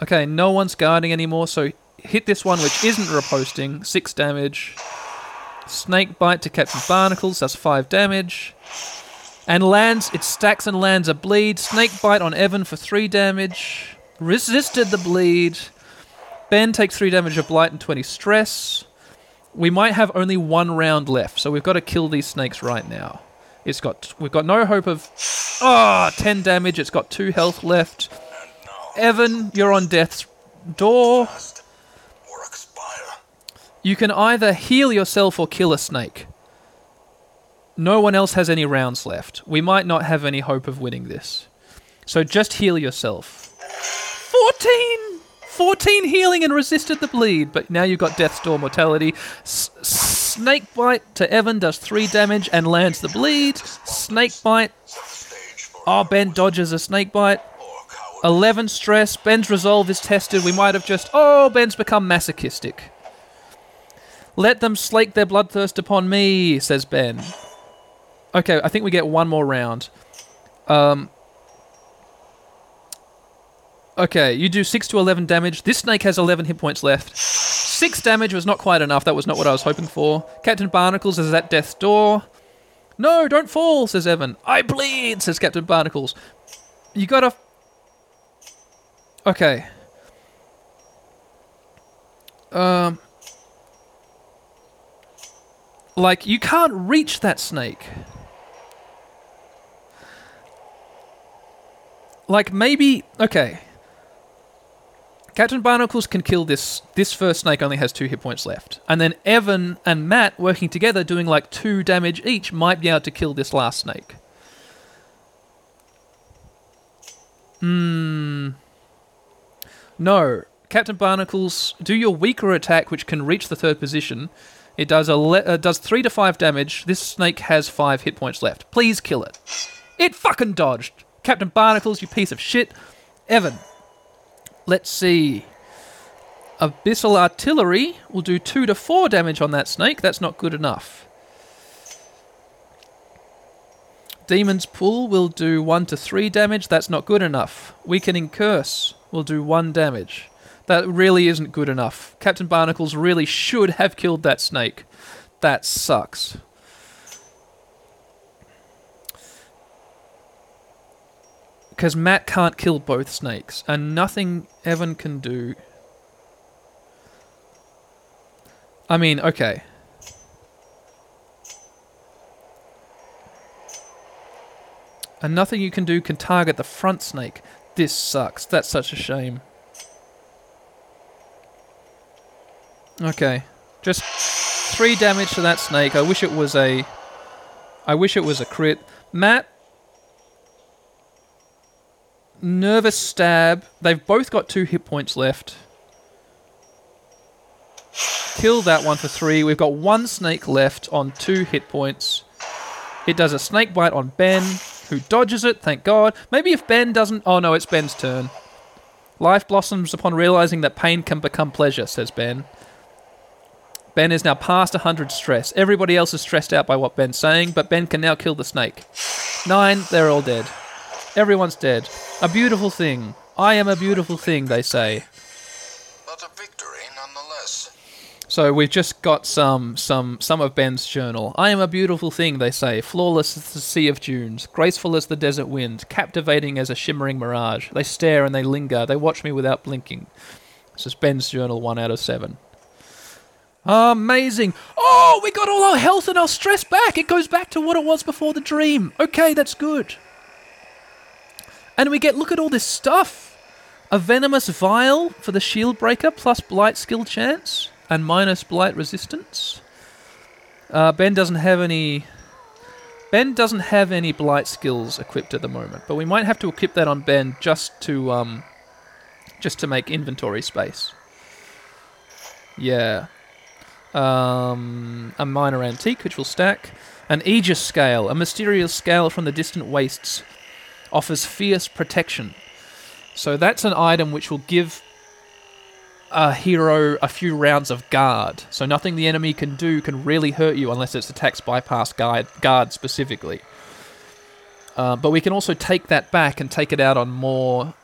Okay, no one's guarding anymore, so hit this one which isn't riposting. 6 damage. Snake bite to Captain Barnacles. That's 5 damage. And it stacks and lands a bleed. Snake bite on Evan for 3 damage. Resisted the bleed. Ben takes 3 damage of blight and 20 stress. We might have only 1 round left, so we've got to kill these snakes right now. We've got no hope of... 10 damage. It's got 2 health left. Evan, you're on death's door. You can either heal yourself or kill a snake. no one else has any rounds left. We might not have any hope of winning this. So just heal yourself. 14 healing and resisted the bleed, but now you've got Death's Door Mortality. Snake Bite to Evan does 3 damage and lands the bleed. Snake Bite. Oh, Ben dodges a Snake Bite. 11 stress. Ben's resolve is tested. We might have just... Oh, Ben's become masochistic. Let them slake their bloodthirst upon me, says Ben. Okay, I think we get one more round. Okay, you do 6 to 11 damage. This snake has 11 hit points left. 6 damage was not quite enough. That was not what I was hoping for. Captain Barnacles is at death's door. No, don't fall, says Evan. I bleed, says Captain Barnacles. You gotta... Okay. Like, you can't reach that snake. Like, maybe... Okay. Captain Barnacles can kill this. This first snake only has 2 hit points left. And then Evan and Matt working together doing like 2 damage each might be able to kill this last snake. No. Captain Barnacles, do your weaker attack which can reach the third position. It does 3 to 5 damage. This snake has 5 hit points left. Please kill it. It fucking dodged. Captain Barnacles, you piece of shit. Evan. Let's see. Abyssal Artillery will do 2 to 4 damage on that snake. That's not good enough. Demon's Pull will do 1 to 3 damage. That's not good enough. Weakening Curse will do 1 damage. That really isn't good enough. Captain Barnacles really should have killed that snake. That sucks. Because Matt can't kill both snakes, and nothing Evan can do. I mean, okay. And nothing you can do can target the front snake. This sucks. That's such a shame. Okay. Just 3 damage to that snake. I wish it was a crit. Matt... Nervous Stab. They've both got 2 hit points left. Kill that one for 3. We've got 1 snake left on 2 hit points. It does a snake bite on Ben, who dodges it, thank God. Maybe if Ben doesn't... Oh no, it's Ben's turn. Life blossoms upon realizing that pain can become pleasure, says Ben. Ben is now past 100 stress. Everybody else is stressed out by what Ben's saying, but Ben can now kill the snake. 9, they're all dead. Everyone's dead. A beautiful thing. I am a beautiful thing, they say. But a victory nonetheless. So we've just got some of Ben's journal. I am a beautiful thing, they say. Flawless as the sea of dunes. Graceful as the desert wind. Captivating as a shimmering mirage. They stare and they linger. They watch me without blinking. This is Ben's journal, 1 out of 7. Amazing. Oh, we got all our health and our stress back. It goes back to what it was before the dream. Okay, that's good. And we get, look at all this stuff. A Venomous Vial for the Shield Breaker, plus Blight Skill Chance, and minus Blight Resistance. Ben doesn't have any Blight skills equipped at the moment, but we might have to equip that on Ben just to make inventory space. Yeah. A Minor Antique, which will stack. An Aegis Scale, a mysterious scale from the distant wastes. Offers fierce protection. So that's an item which will give a hero a few rounds of guard. So nothing the enemy can do can really hurt you unless it's attacks bypass guard specifically. But we can also take that back and take it out on more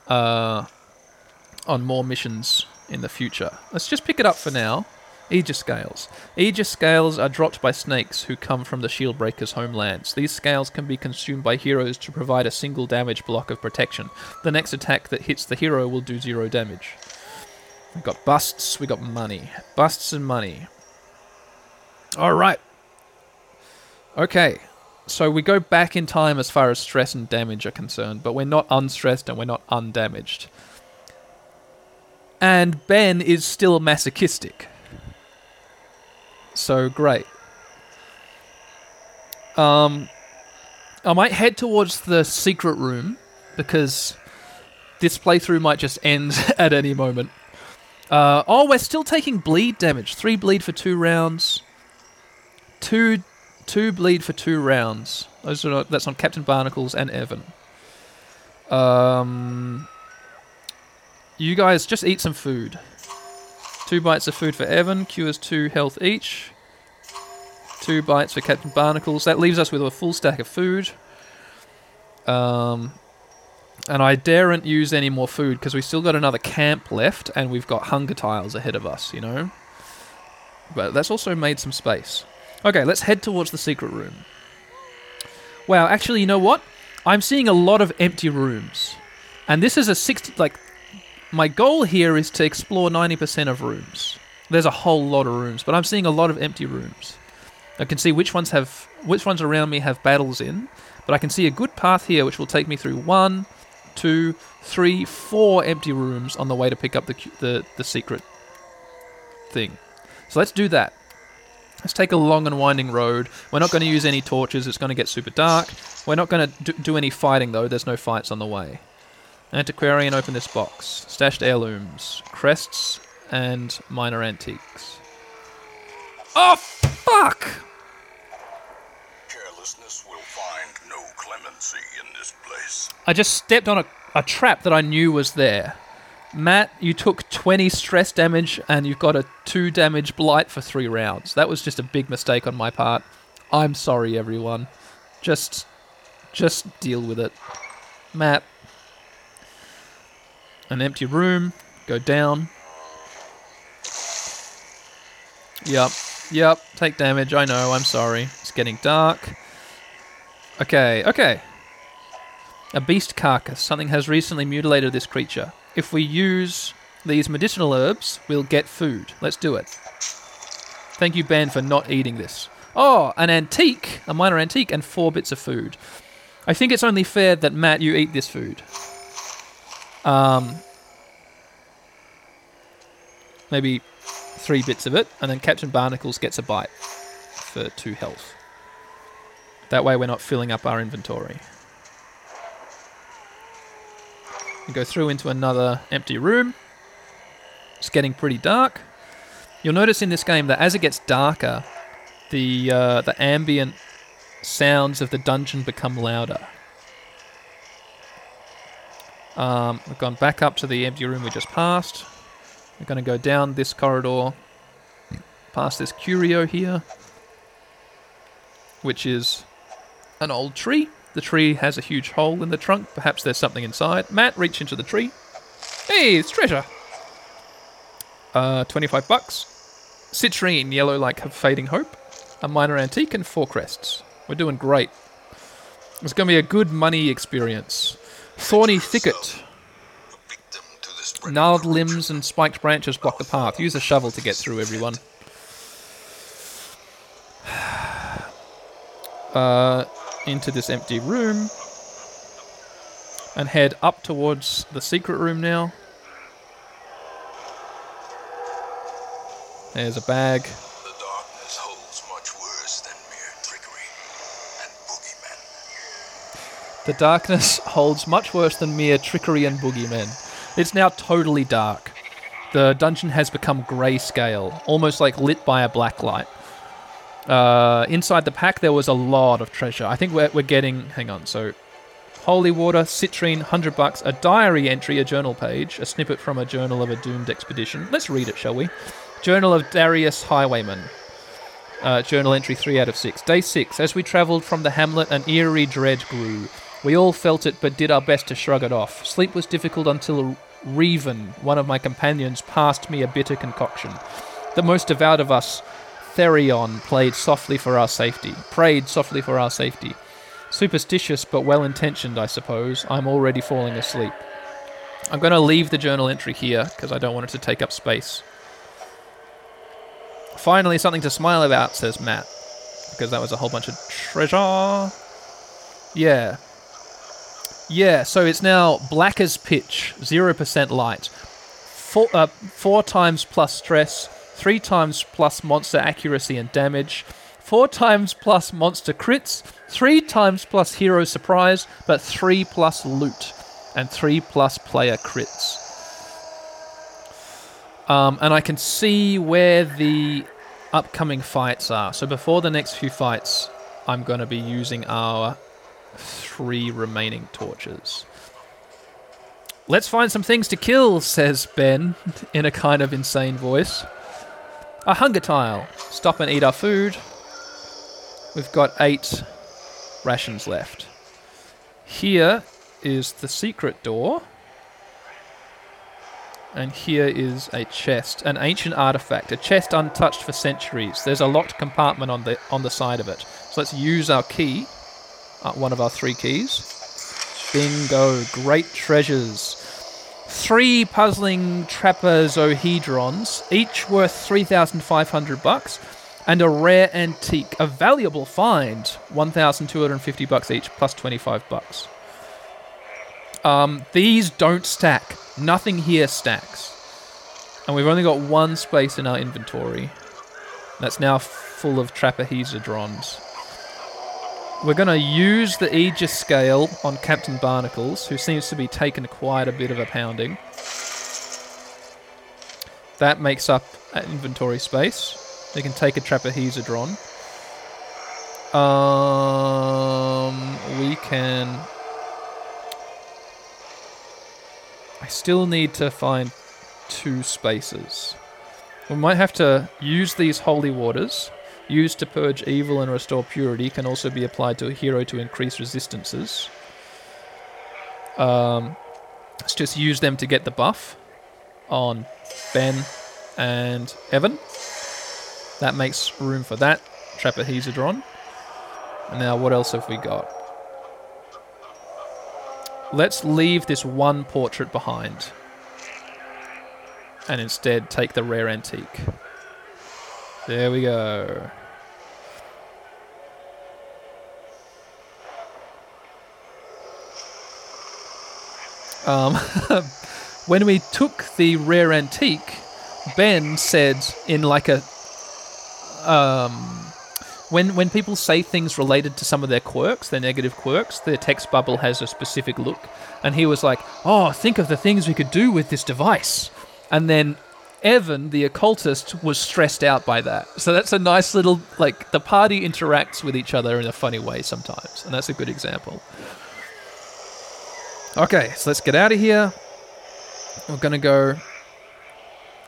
missions in the future. Let's just pick it up for now. Aegis Scales. Aegis Scales are dropped by snakes who come from the Shieldbreaker's homelands. These scales can be consumed by heroes to provide a single damage block of protection. The next attack that hits the hero will do 0 damage. We've got busts, we got money. Busts and money. Alright. Okay. So we go back in time as far as stress and damage are concerned, but we're not unstressed and we're not undamaged. And Ben is still masochistic. So great. I might head towards the secret room because this playthrough might just end at any moment. Oh, we're still taking bleed damage. 3 bleed for 2 rounds. Two bleed for 2 rounds. Those are not, that's on Captain Barnacles and Evan. You guys just eat some food. 2 bites of food for Evan. Cures 2 health each. 2 bites for Captain Barnacles. That leaves us with a full stack of food. And I daren't use any more food because we've still got another camp left and we've got hunger tiles ahead of us, you know? But that's also made some space. Okay, let's head towards the secret room. Wow, actually, you know what? I'm seeing a lot of empty rooms. And this is a 60... Like, my goal here is to explore 90% of rooms. There's a whole lot of rooms, but I'm seeing a lot of empty rooms. I can see which ones around me have battles in, but I can see a good path here which will take me through 1, 2, 3, 4 empty rooms on the way to pick up the secret thing. So let's do that. Let's take a long and winding road. We're not going to use any torches. It's going to get super dark. We're not going to do any fighting though. There's no fights on the way. Antiquarian, open this box. Stashed heirlooms, crests, and minor antiques. Oh, fuck! Carelessness will find no clemency in this place. I just stepped on a trap that I knew was there. Matt, you took 20 stress damage and you've got a 2 damage blight for 3 rounds. That was just a big mistake on my part. I'm sorry, everyone. Just deal with it. Matt. An empty room. Go down. Yep. Yep. Take damage. I know. I'm sorry. It's getting dark. Okay. Okay. A beast carcass. Something has recently mutilated this creature. If we use these medicinal herbs, we'll get food. Let's do it. Thank you, Ben, for not eating this. Oh, an antique. A minor antique and 4 bits of food. I think it's only fair that, Matt, you eat this food. Maybe 3 bits of it, and then Captain Barnacles gets a bite for 2 health. That way we're not filling up our inventory. And go through into another empty room. It's getting pretty dark. You'll notice in this game that as it gets darker, the ambient sounds of the dungeon become louder. We've gone back up to the empty room we just passed. We're going to go down this corridor, past this curio here, which is an old tree. The tree has a huge hole in the trunk. Perhaps there's something inside. Matt, reach into the tree. Hey, it's treasure. 25 bucks. Citrine, yellow like fading hope. A minor antique and 4 crests. We're doing great. It's going to be a good money experience. Thorny thicket. Gnarled limbs and spiked branches block the path. Use a shovel to get through, everyone. Into this empty room. And head up towards the secret room now. There's a bag. The darkness holds much worse than mere trickery and boogeymen. The darkness holds much worse than mere trickery and boogeymen. It's now totally dark. The dungeon has become grayscale, almost like lit by a black light. Inside the pack, there was a lot of treasure. I think we're getting... Hang on, so... Holy water, citrine, 100 bucks, a diary entry, a journal page, a snippet from a journal of a doomed expedition. Let's read it, shall we? Journal of Darius Highwayman. Journal entry 3 out of 6. Day 6. As we travelled from the hamlet, an eerie dread grew. We all felt it, but did our best to shrug it off. Sleep was difficult until Reven, one of my companions, passed me a bitter concoction. The most devout of us, Therion, prayed softly for our safety. Superstitious, but well-intentioned, I suppose. I'm already falling asleep. I'm going to leave the journal entry here, because I don't want it to take up space. Finally, something to smile about, says Matt, because that was a whole bunch of treasure. Yeah. Yeah, so it's now black as pitch, 0% light, 4 times plus stress, 3 times plus monster accuracy and damage, 4 times plus monster crits, 3 times plus hero surprise, but 3 plus loot, and 3 plus player crits. And I can see where the upcoming fights are. So before the next few fights, I'm going to be using our 3 remaining torches. Let's find some things to kill, says Ben, in a kind of insane voice. A hunger tile. Stop and eat our food. We've got 8 rations left. Here is the secret door. And here is a chest. An ancient artifact. A chest untouched for centuries. There's a locked compartment on the side of it. So let's use our key. One of our 3 keys. Bingo. Great treasures. 3 puzzling trapezohedrons, each worth $3,500, and a rare antique, a valuable find, $1,250 each, plus $25. These don't stack. Nothing here stacks. And we've only got 1 space in our inventory. That's now full of trapezohedrons. We're going to use the Aegis scale on Captain Barnacles, who seems to be taking quite a bit of a pounding. That makes up inventory space. They can take a trapezohedron. We can... I still need to find 2 spaces. We might have to use these holy waters. Used to purge evil and restore purity, can also be applied to a hero to increase resistances. Let's just use them to get the buff on Ben and Evan. That makes room for that trapezohedron. And now what else have we got? Let's leave this 1 portrait behind and instead take the rare antique. There we go. When we took the rare antique, Ben said in like a... when people say things related to some of their quirks, their negative quirks, their text bubble has a specific look. And he was like, oh, think of the things we could do with this device. And then... Evan, the occultist, was stressed out by that. So that's a nice little, like, the party interacts with each other in a funny way sometimes. And that's a good example. Okay, so let's get out of here. We're going to go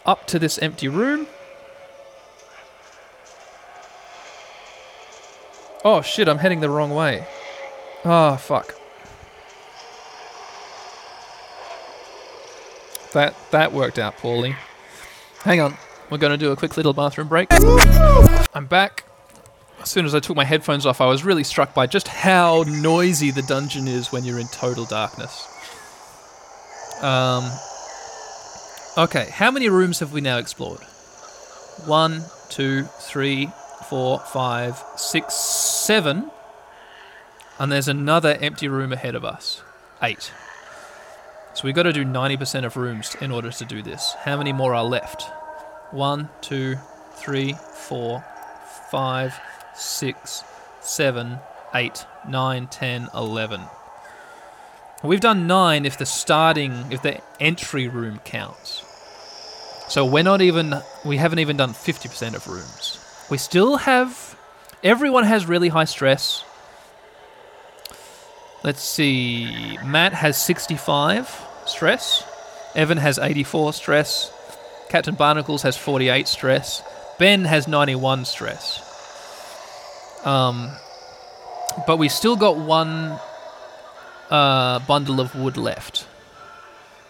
up to this empty room. Oh, shit, I'm heading the wrong way. Oh, fuck. That worked out poorly. Hang on, we're going to do a quick little bathroom break. I'm back. As soon as I took my headphones off, I was really struck by just how noisy the dungeon is when you're in total darkness. Okay, how many rooms have we now explored? 1, 2, 3, 4, 5, 6, 7. And there's another empty room ahead of us. 8. So we've got to do 90% of rooms in order to do this. How many more are left? 1, 2, 3, 4, 5, 6, 7, 8, 9, 10, 11. We've done 9 if the entry room counts. So we haven't even done 50% of rooms. We still have, everyone has really high stress. Let's see, Matt has 65 stress, Evan has 84 stress, Captain Barnacles has 48 stress, Ben has 91 stress. But we still got 1 bundle of wood left.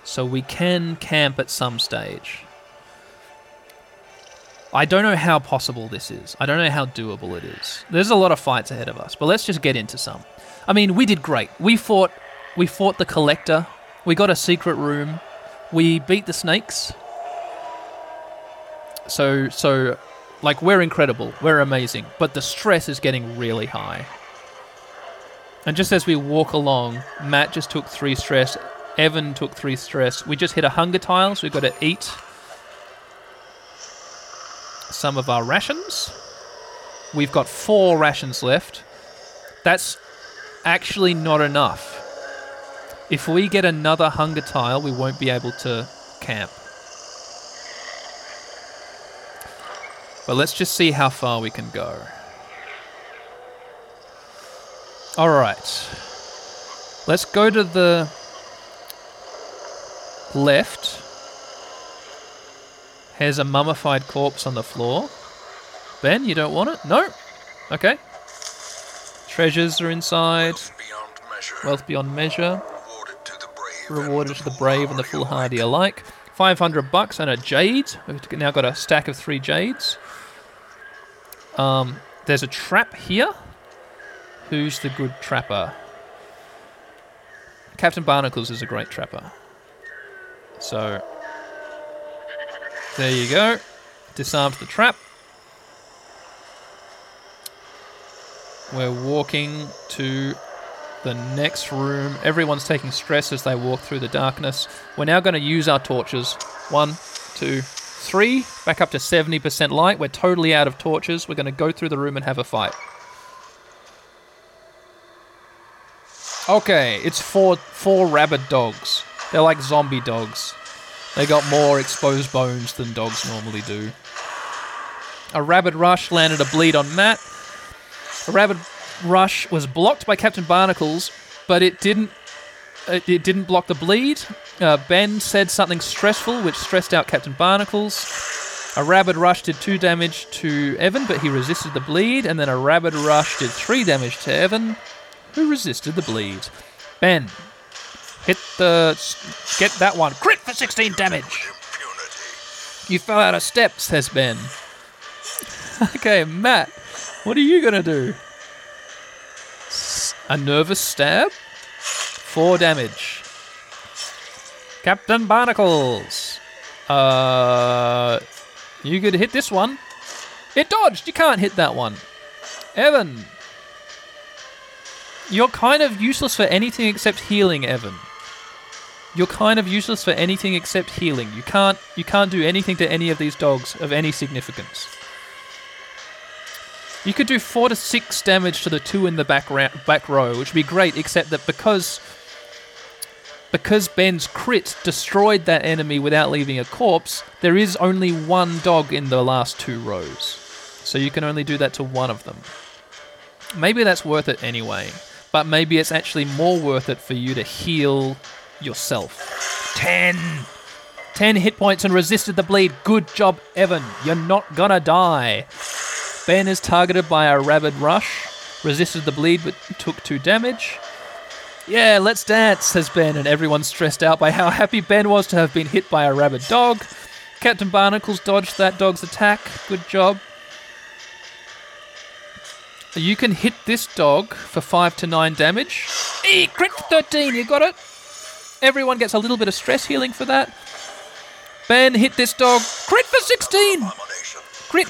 So we can camp at some stage. I don't know how possible this is. I don't know how doable it is. There's a lot of fights ahead of us, but let's just get into some. I mean, we did great. We fought the Collector. We got a secret room. We beat the snakes. So, like, we're incredible. We're amazing. But the stress is getting really high. And just as we walk along, Matt just took 3 stress. Evan took 3 stress. We just hit a hunger tile, so we've got to eat some of our rations. We've got 4 rations left. That's actually not enough. If we get another hunger tile, we won't be able to camp. But let's just see how far we can go. Alright. Let's go to the left. Here's a mummified corpse on the floor. Ben, you don't want it? No? Okay. Treasures are inside. Wealth beyond measure. Rewarded to the brave and the foolhardy alike. $500 and a jade. We've now got a stack of 3 jades. There's a trap here. Who's the good trapper? Captain Barnacles is a great trapper. So, there you go. Disarms the trap. We're walking to the next room. Everyone's taking stress as they walk through the darkness. We're now going to use our torches. 1, 2, 3. Back up to 70% light. We're totally out of torches. We're going to go through the room and have a fight. Okay, it's four rabid dogs. They're like zombie dogs. They got more exposed bones than dogs normally do. A rabid rush landed a bleed on Matt. A rabid rush was blocked by Captain Barnacles, but it didn't block the bleed. Ben said something stressful, which stressed out Captain Barnacles. A rabid rush did 2 damage to Evan, but he resisted the bleed, and then a rabid rush did 3 damage to Evan, who resisted the bleed. Ben, get that one. Crit for 16 damage. You fell out of step, says Ben. Okay, Matt, what are you gonna do? A nervous stab. 4 damage. Captain Barnacles. You could hit this one. It dodged. You can't hit that one. Evan. You're kind of useless for anything except healing, Evan. You're kind of useless for anything except healing. You can't do anything to any of these dogs of any significance. You could do 4 to 6 damage to the 2 in the back row, which would be great, except that because Ben's crit destroyed that enemy without leaving a corpse, there is only 1 dog in the last 2 rows. So you can only do that to 1 of them. Maybe that's worth it anyway. But maybe it's actually more worth it for you to heal yourself. 10 hit points and resisted the bleed. Good job, Evan. You're not gonna die. Ben is targeted by a rabid rush. Resisted the bleed but took 2 damage. Yeah, let's dance, says Ben, and everyone's stressed out by how happy Ben was to have been hit by a rabid dog. Captain Barnacles dodged that dog's attack. Good job. You can hit this dog for 5 to 9 damage. Eee, crit 13, you got it? Everyone gets a little bit of stress healing for that. Ben, hit this dog. Crit for 16! Crit.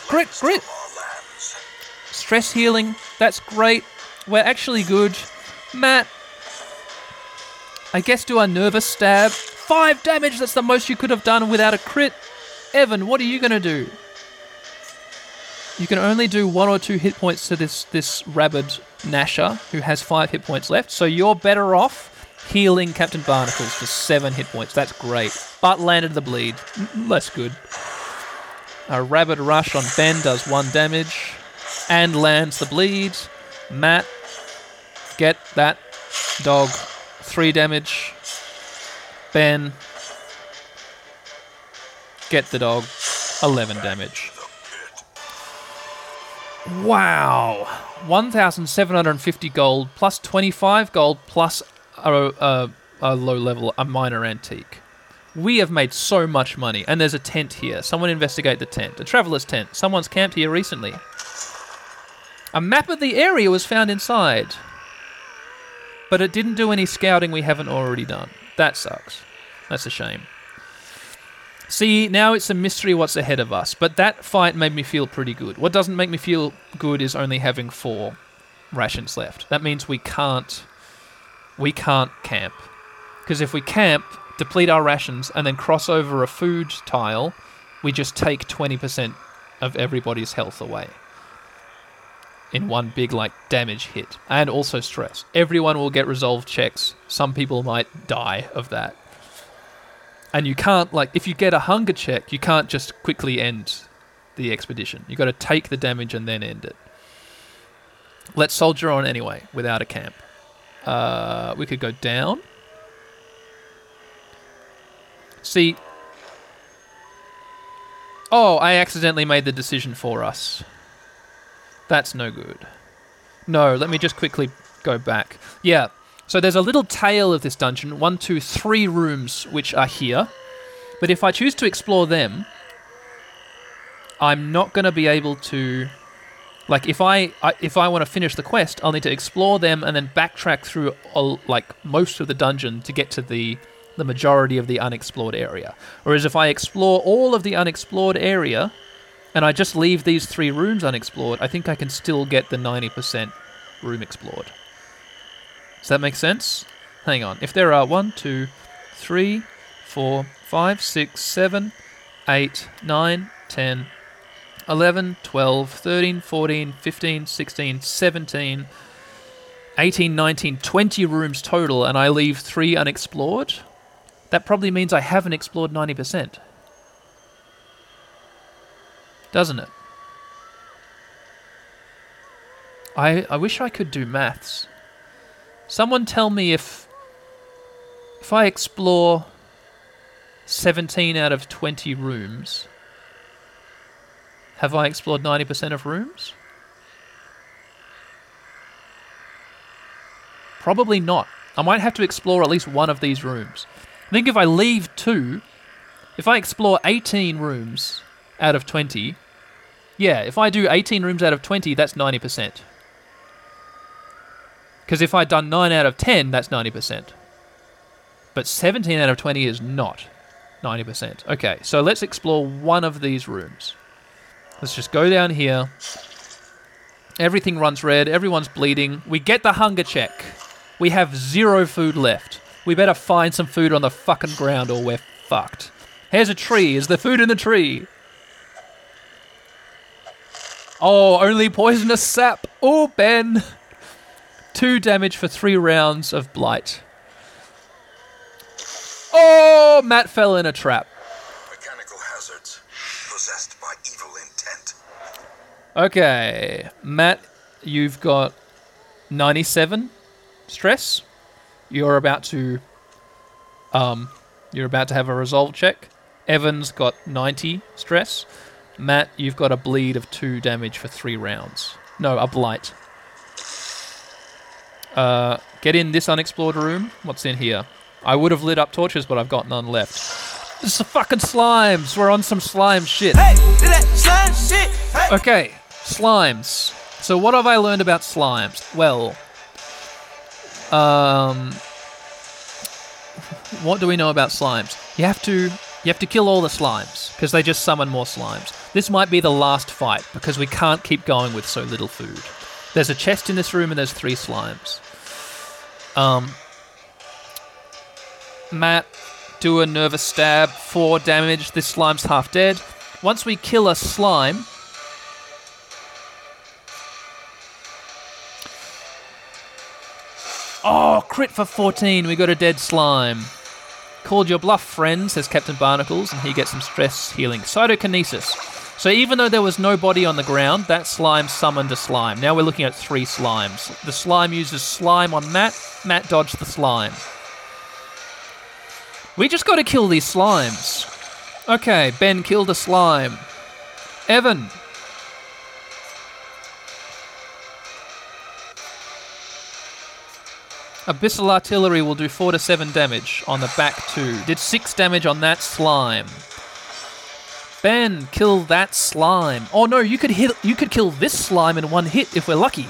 Stress healing, that's great. We're actually good. Matt, I guess do a nervous stab. 5 damage, that's the most you could have done without a crit. Evan, what are you going to do? You can only do 1 or 2 hit points to this rabid Nasher, who has 5 hit points left, so you're better off healing Captain Barnacles for 7 hit points. That's great. But landed the bleed. Less good. A rabid rush on Ben does 1 damage and lands the bleed. Matt, get that dog. 3 damage. Ben, get the dog. 11 damage. Wow, 1,750 gold plus 25 gold plus a low level, a minor antique. We have made so much money, and there's a tent here. Someone investigate the tent. A traveler's tent. Someone's camped here recently. A map of the area was found inside, but it didn't do any scouting we haven't already done. That sucks. That's a shame. See, now it's a mystery what's ahead of us, but that fight made me feel pretty good. What doesn't make me feel good is only having 4 rations left. That means we can't camp. Because if we camp, deplete our rations, and then cross over a food tile, we just take 20% of everybody's health away. in one big, like, damage hit. And also stress. Everyone will get resolve checks. Some people might die of that. And you can't, like, if you get a hunger check, you can't just quickly end the expedition. You've got to take the damage and then end it. Let's soldier on anyway, without a camp. We could go down. See... Oh, I accidentally made the decision for us. That's no good. No, let me just quickly go back. Yeah, so there's a little tail of this dungeon. 1, 2, 3 rooms which are here. But if I choose to explore them, I'm not going to be able to... Like, if I want to finish the quest, I'll need to explore them and then backtrack through, like, most of the dungeon to get to the majority of the unexplored area. Whereas if I explore all of the unexplored area, and I just leave these 3 rooms unexplored, I think I can still get the 90% room explored. Does that make sense? Hang on. If there are 1, 2, 3, 4, 5, 6, 7, 8, 9, 10, 11, 12, 13, 14, 15, 16, 17, 18, 19, 20 rooms total, and I leave 3 unexplored, that probably means I haven't explored 90%. Doesn't it? I wish I could do maths. Someone tell me if I explore 17 out of 20 rooms, have I explored 90% of rooms? Probably not. I might have to explore at least one of these rooms. I think if I leave 2, if I explore 18 rooms out of 20, yeah, if I do 18 rooms out of 20, that's 90%. Because if I'd done 9 out of 10, that's 90%. But 17 out of 20 is not 90%. Okay, so let's explore one of these rooms. Let's just go down here. Everything runs red. Everyone's bleeding. We get the hunger check. We have 0 food left. We better find some food on the fucking ground or we're fucked. Here's a tree. Is there food in the tree? Oh, only poisonous sap. Oh, Ben. 2 damage for 3 rounds of blight. Oh, Matt fell in a trap. Mechanical hazards possessed by evil intent. Okay. Matt, you've got 97 stress. You're about to have a resolve check. Evan's got 90 stress. Matt, you've got a bleed of 2 damage for 3 rounds. No, a blight. Get in this unexplored room. What's in here? I would have lit up torches, but I've got none left. This is the fucking slimes. We're on some slime shit. Hey, that slime shit. Hey. Okay, slimes. So what have I learned about slimes? Well, what do we know about slimes? You have to kill all the slimes because they just summon more slimes. This might be the last fight because we can't keep going with so little food. There's a chest in this room and there's 3 slimes. Matt, do a nervous stab, 4 damage. This slime's half dead. Once we kill a slime, oh, crit for 14. We got a dead slime. Called your bluff, friend, says Captain Barnacles, and he gets some stress healing. Cytokinesis. So even though there was no body on the ground, that slime summoned a slime. Now we're looking at 3 slimes. The slime uses slime on Matt. Matt dodged the slime. We just got to kill these slimes. Okay, Ben killed a slime. Evan... Abyssal Artillery will do 4 to 7 damage on the back 2. Did 6 damage on that slime. Ben, kill that slime. Oh no, you could kill this slime in one hit if we're lucky.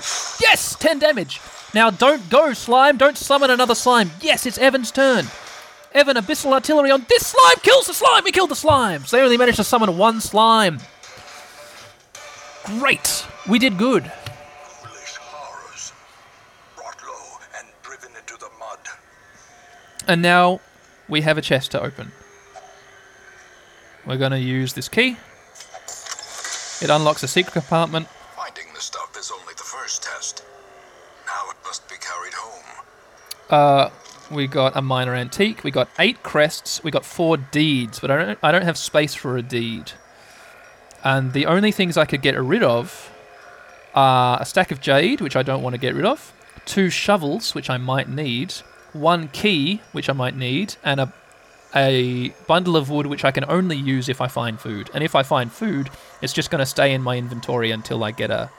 Yes, 10 damage. Now don't go, slime. Don't summon another slime. Yes, it's Evan's turn. Evan, Abyssal Artillery on this slime. Kills the slime. We killed the slimes. They only managed to summon 1 slime. Great. We did good. And now we have a chest to open. We're going to use this key. It unlocks a secret compartment. Finding the stuff is only the first first test. Now it must be carried home. We got a minor antique. We got 8 crests. We got 4 deeds, but I don't have space for a deed. And the only things I could get rid of are a stack of jade, which I don't want to get rid of, 2 shovels, which I might need, 1 key, which I might need, and a bundle of wood, which I can only use if I find food. And if I find food, it's just going to stay in my inventory until I get a...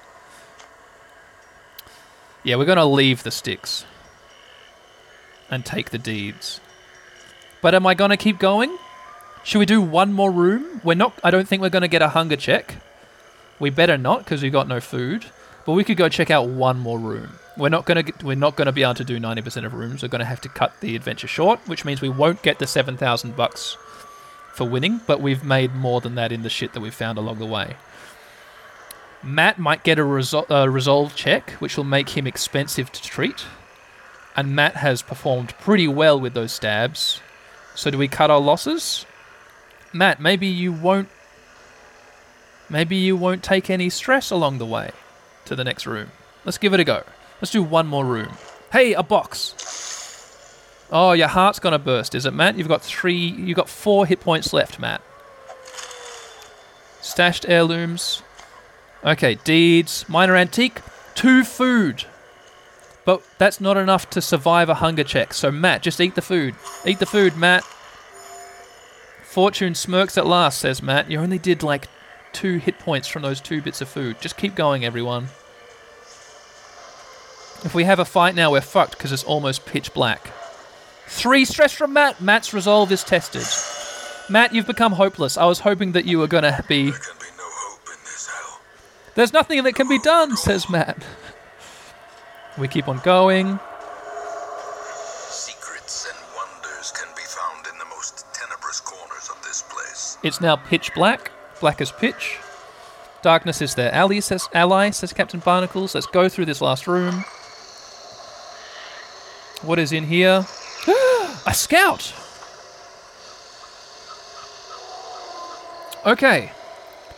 Yeah, we're going to leave the sticks and take the deeds. But am I going to keep going? Should we do one more room? We're not... I don't think we're going to get a hunger check. We better not, because we've got no food. But we could go check out one more room. We're not going to be able to do 90% of rooms. We're going to have to cut the adventure short, which means we won't get the $7,000 for winning, but we've made more than that in the shit that we've found along the way. Matt might get a resolve check, which will make him expensive to treat. And Matt has performed pretty well with those stabs. So do we cut our losses? Matt, maybe you won't take any stress along the way to the next room. Let's give it a go. Let's do one more room. Hey, a box. Oh, your heart's gonna burst, is it, Matt? You've got 4 hit points left, Matt. Stashed heirlooms. Okay, deeds, minor antique, 2 food. But that's not enough to survive a hunger check. So Matt, just eat the food. Eat the food, Matt. Fortune smirks at last, says Matt. You only did like 2 hit points from those 2 bits of food. Just keep going, everyone. If we have a fight now, we're fucked because it's almost pitch black. 3 stress from Matt. Matt's resolve is tested. Matt, you've become hopeless. I was hoping that you were going to be... There can be no hope in this hell. There's nothing that can be done, says Matt. We keep on going. Secrets and wonders can be found in the most tenebrous corners of this place. It's now pitch black. Black as pitch. Darkness is their ally, says Captain Barnacles. Let's go through this last room. What is in here? A scout! Okay.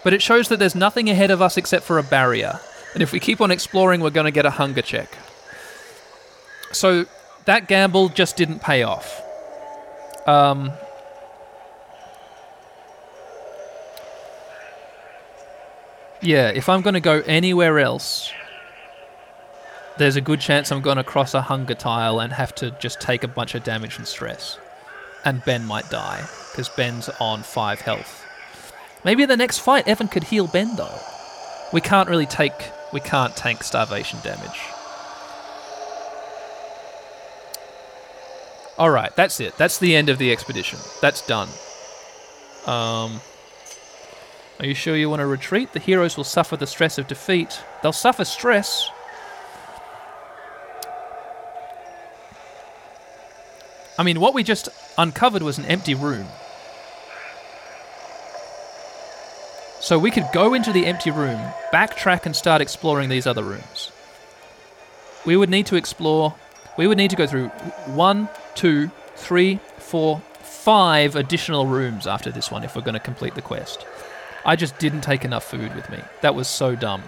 But it shows that there's nothing ahead of us except for a barrier. And if we keep on exploring, we're going to get a hunger check. So that gamble just didn't pay off. Yeah, if I'm going to go anywhere else, there's a good chance I'm going to cross a hunger tile and have to just take a bunch of damage and stress. And Ben might die, because Ben's on 5 health. Maybe the next fight, Evan could heal Ben, though. We can't tank starvation damage. Alright, that's it. That's the end of the expedition. That's done. Are you sure you want to retreat? The heroes will suffer the stress of defeat. They'll suffer stress. I mean, what we just uncovered was an empty room. So we could go into the empty room, backtrack and start exploring these other rooms. We would need to go through 1, 2, 3, 4, 5 additional rooms after this one if we're going to complete the quest. I just didn't take enough food with me. That was so dumb.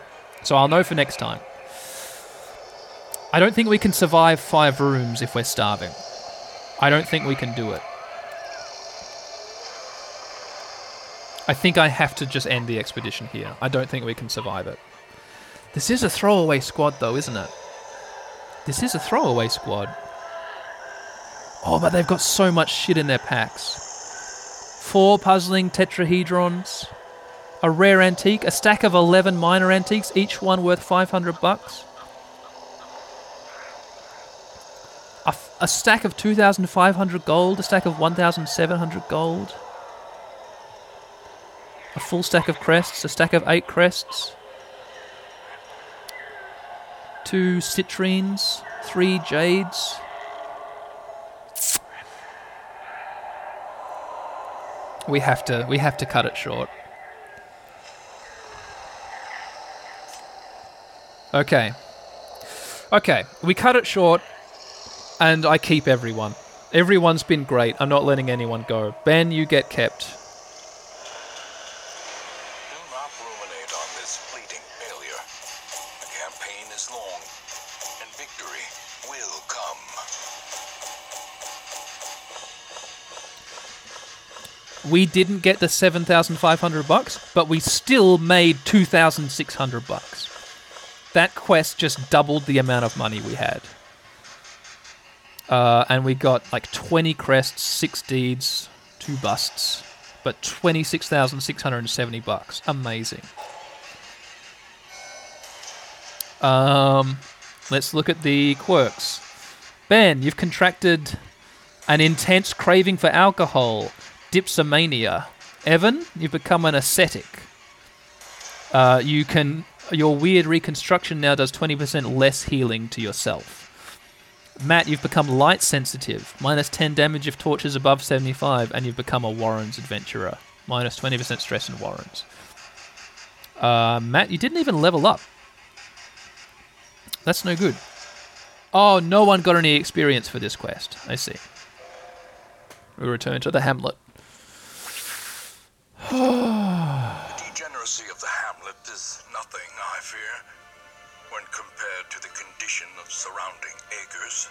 So I'll know for next time. I don't think we can survive 5 rooms if we're starving. I don't think we can do it. I think I have to just end the expedition here. I don't think we can survive it. This is a throwaway squad though, isn't it? This is a throwaway squad. Oh, but they've got so much shit in their packs. 4 puzzling tetrahedrons... a rare antique, a stack of 11 minor antiques, each one worth $500. A stack of 2,500 gold, a stack of 1,700 gold. A full stack of crests, a stack of 8 crests. 2 citrines, 3 jades. We have to cut it short. Okay, we cut it short, and I keep everyone. Everyone's been great. I'm not letting anyone go. Ben, you get kept. Do not ruminate on this fleeting failure. The campaign is long strong, and victory will come. We didn't get the $7,500, but we still made $2,600. That quest just doubled the amount of money we had. And we got like 20 crests, 6 deeds, 2 busts, but $26,670. Amazing. Let's look at the quirks. Ben, you've contracted an intense craving for alcohol, dipsomania. Evan, you've become an ascetic. Your weird reconstruction now does 20% less healing to yourself. Matt, you've become light sensitive, minus 10 damage if torch is above 75, and you've become a Warren's adventurer, minus 20% stress in Warren's. Matt, you didn't even level up. That's no good. Oh, no one got any experience for this quest. I see. We return to the hamlet. The degeneracy of the hamlet is nothing, I fear, when compared to the condition of surrounding acres.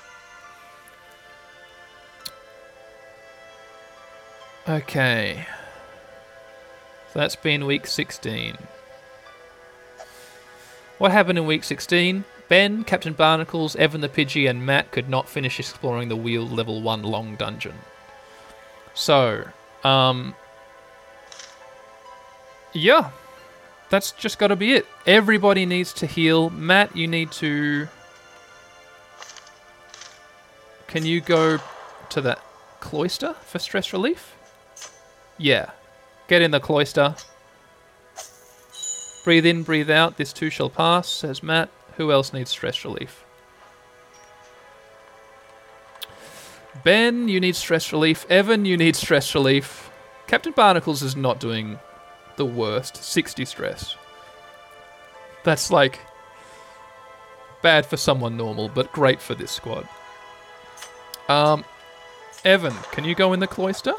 Okay. So that's been week 16. What happened in week 16? Ben, Captain Barnacles, Evan the Pidgey, and Matt could not finish exploring the Weald Level 1 Long Dungeon. So, yeah. That's just got to be it. Everybody needs to heal. Matt, you need to... Can you go to that cloister for stress relief? Yeah. Get in the cloister. Breathe in, breathe out. This too shall pass, says Matt. Who else needs stress relief? Ben, you need stress relief. Evan, you need stress relief. Captain Barnacles is not doing the worst. 60 stress. That's like bad for someone normal, but great for this squad. Evan, can you go in the cloister?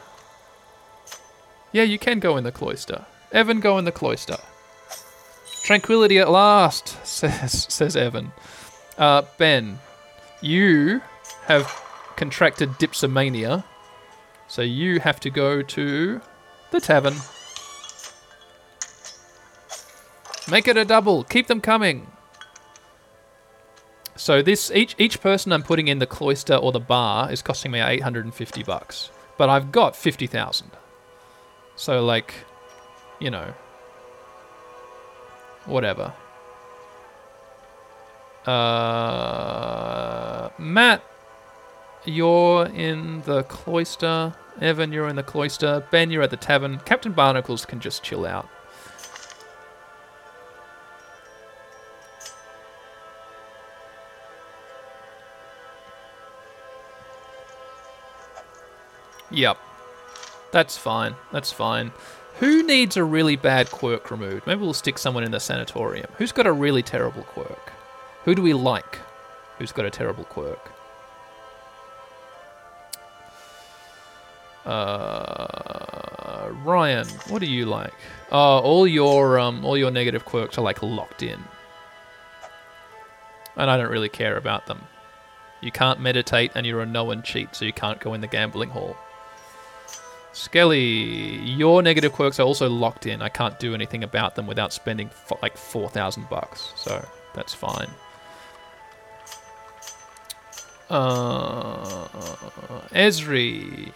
Yeah, you can go in the cloister. Evan, go in the cloister. Tranquility at last, says Evan. Ben, you have contracted dipsomania, so you have to go to the tavern. Make it a double. Keep them coming. So this each person I'm putting in the cloister or the bar is costing me $850, but I've got 50,000. So like, you know, whatever. Matt, you're in the cloister. Evan, you're in the cloister. Ben, you're at the tavern. Captain Barnacles can just chill out. Yep. That's fine. That's fine. Who needs a really bad quirk removed? Maybe we'll stick someone in the sanatorium. Who's got a really terrible quirk? Who do we like who's got a terrible quirk? Ryan, what do you like? Oh, all your negative quirks are like locked in. And I don't really care about them. You can't meditate and you're a known cheat, so you can't go in the gambling hall. Skelly, your negative quirks are also locked in. I can't do anything about them without spending like $4,000, so that's fine. Esri,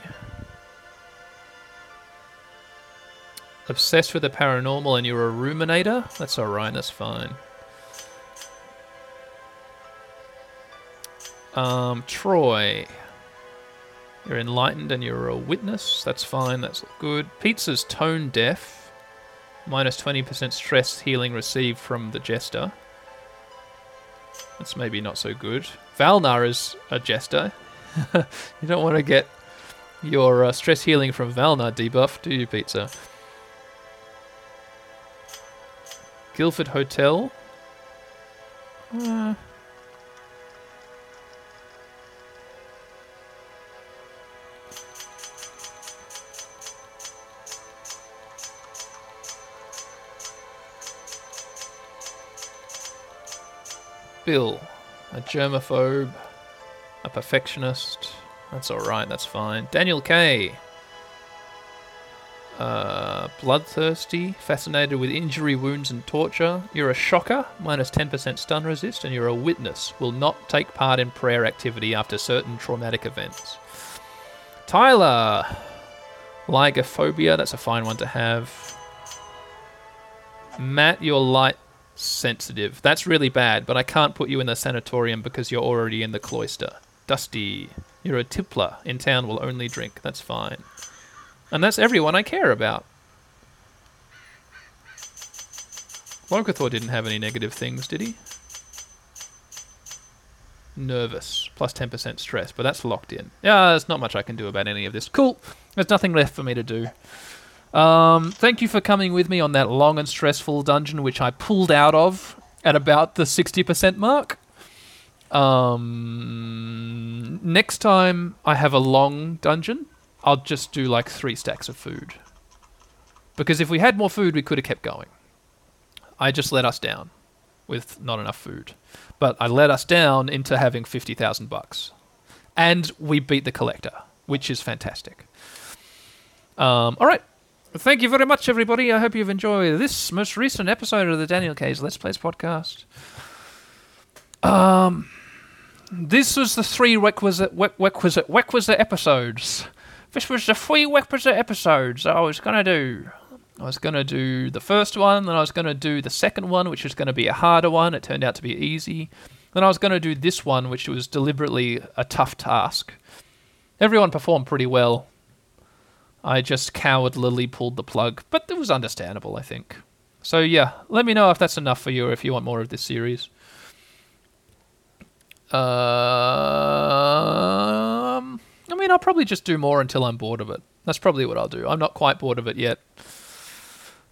obsessed with the paranormal, and you're a ruminator. That's alright. That's fine. Troy, you're enlightened and you're a witness. That's fine. That's good. Pizza's tone deaf. Minus 20% stress healing received from the jester. That's maybe not so good. Valnar is a jester. You don't want to get your stress healing from Valnar debuff, do you, Pizza? Guildford Hotel. Bill, a germaphobe, a perfectionist. That's alright, that's fine. Daniel K. Bloodthirsty, fascinated with injury, wounds, and torture. You're a shocker, minus 10% stun resist, and you're a witness. Will not take part in prayer activity after certain traumatic events. Tyler, lygophobia, that's a fine one to have. Matt, you're light sensitive. That's really bad, but I can't put you in the sanatorium because you're already in the cloister. Dusty, you're a tippler. In town will only drink. That's fine. And that's everyone I care about. Locathor didn't have any negative things, did he? Nervous. Plus 10% stress, but that's locked in. Yeah, there's not much I can do about any of this. Cool. There's nothing left for me to do. Thank you for coming with me on that long and stressful dungeon, which I pulled out of at about the 60% mark. Next time I have a long dungeon, I'll just do like 3 stacks of food. Because if we had more food, we could have kept going. I just let us down with not enough food. But I let us down into having $50,000. And we beat the collector, which is fantastic. Alright. Thank you very much, everybody. I hope you've enjoyed this most recent episode of the Daniel K's Let's Plays podcast. This was the 3 requisite episodes. This was the 3 requisite episodes I was going to do. I was going to do the first one, then I was going to do the second one, which was going to be a harder one. It turned out to be easy. Then I was going to do this one, which was deliberately a tough task. Everyone performed pretty well. I just cowardly pulled the plug, but it was understandable, I think. So yeah, let me know if that's enough for you or if you want more of this series. I mean, I'll probably just do more until I'm bored of it. That's probably what I'll do. I'm not quite bored of it yet.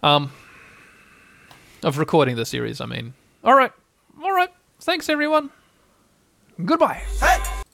Of recording the series, I mean. Alright. Thanks, everyone. Goodbye. Hey!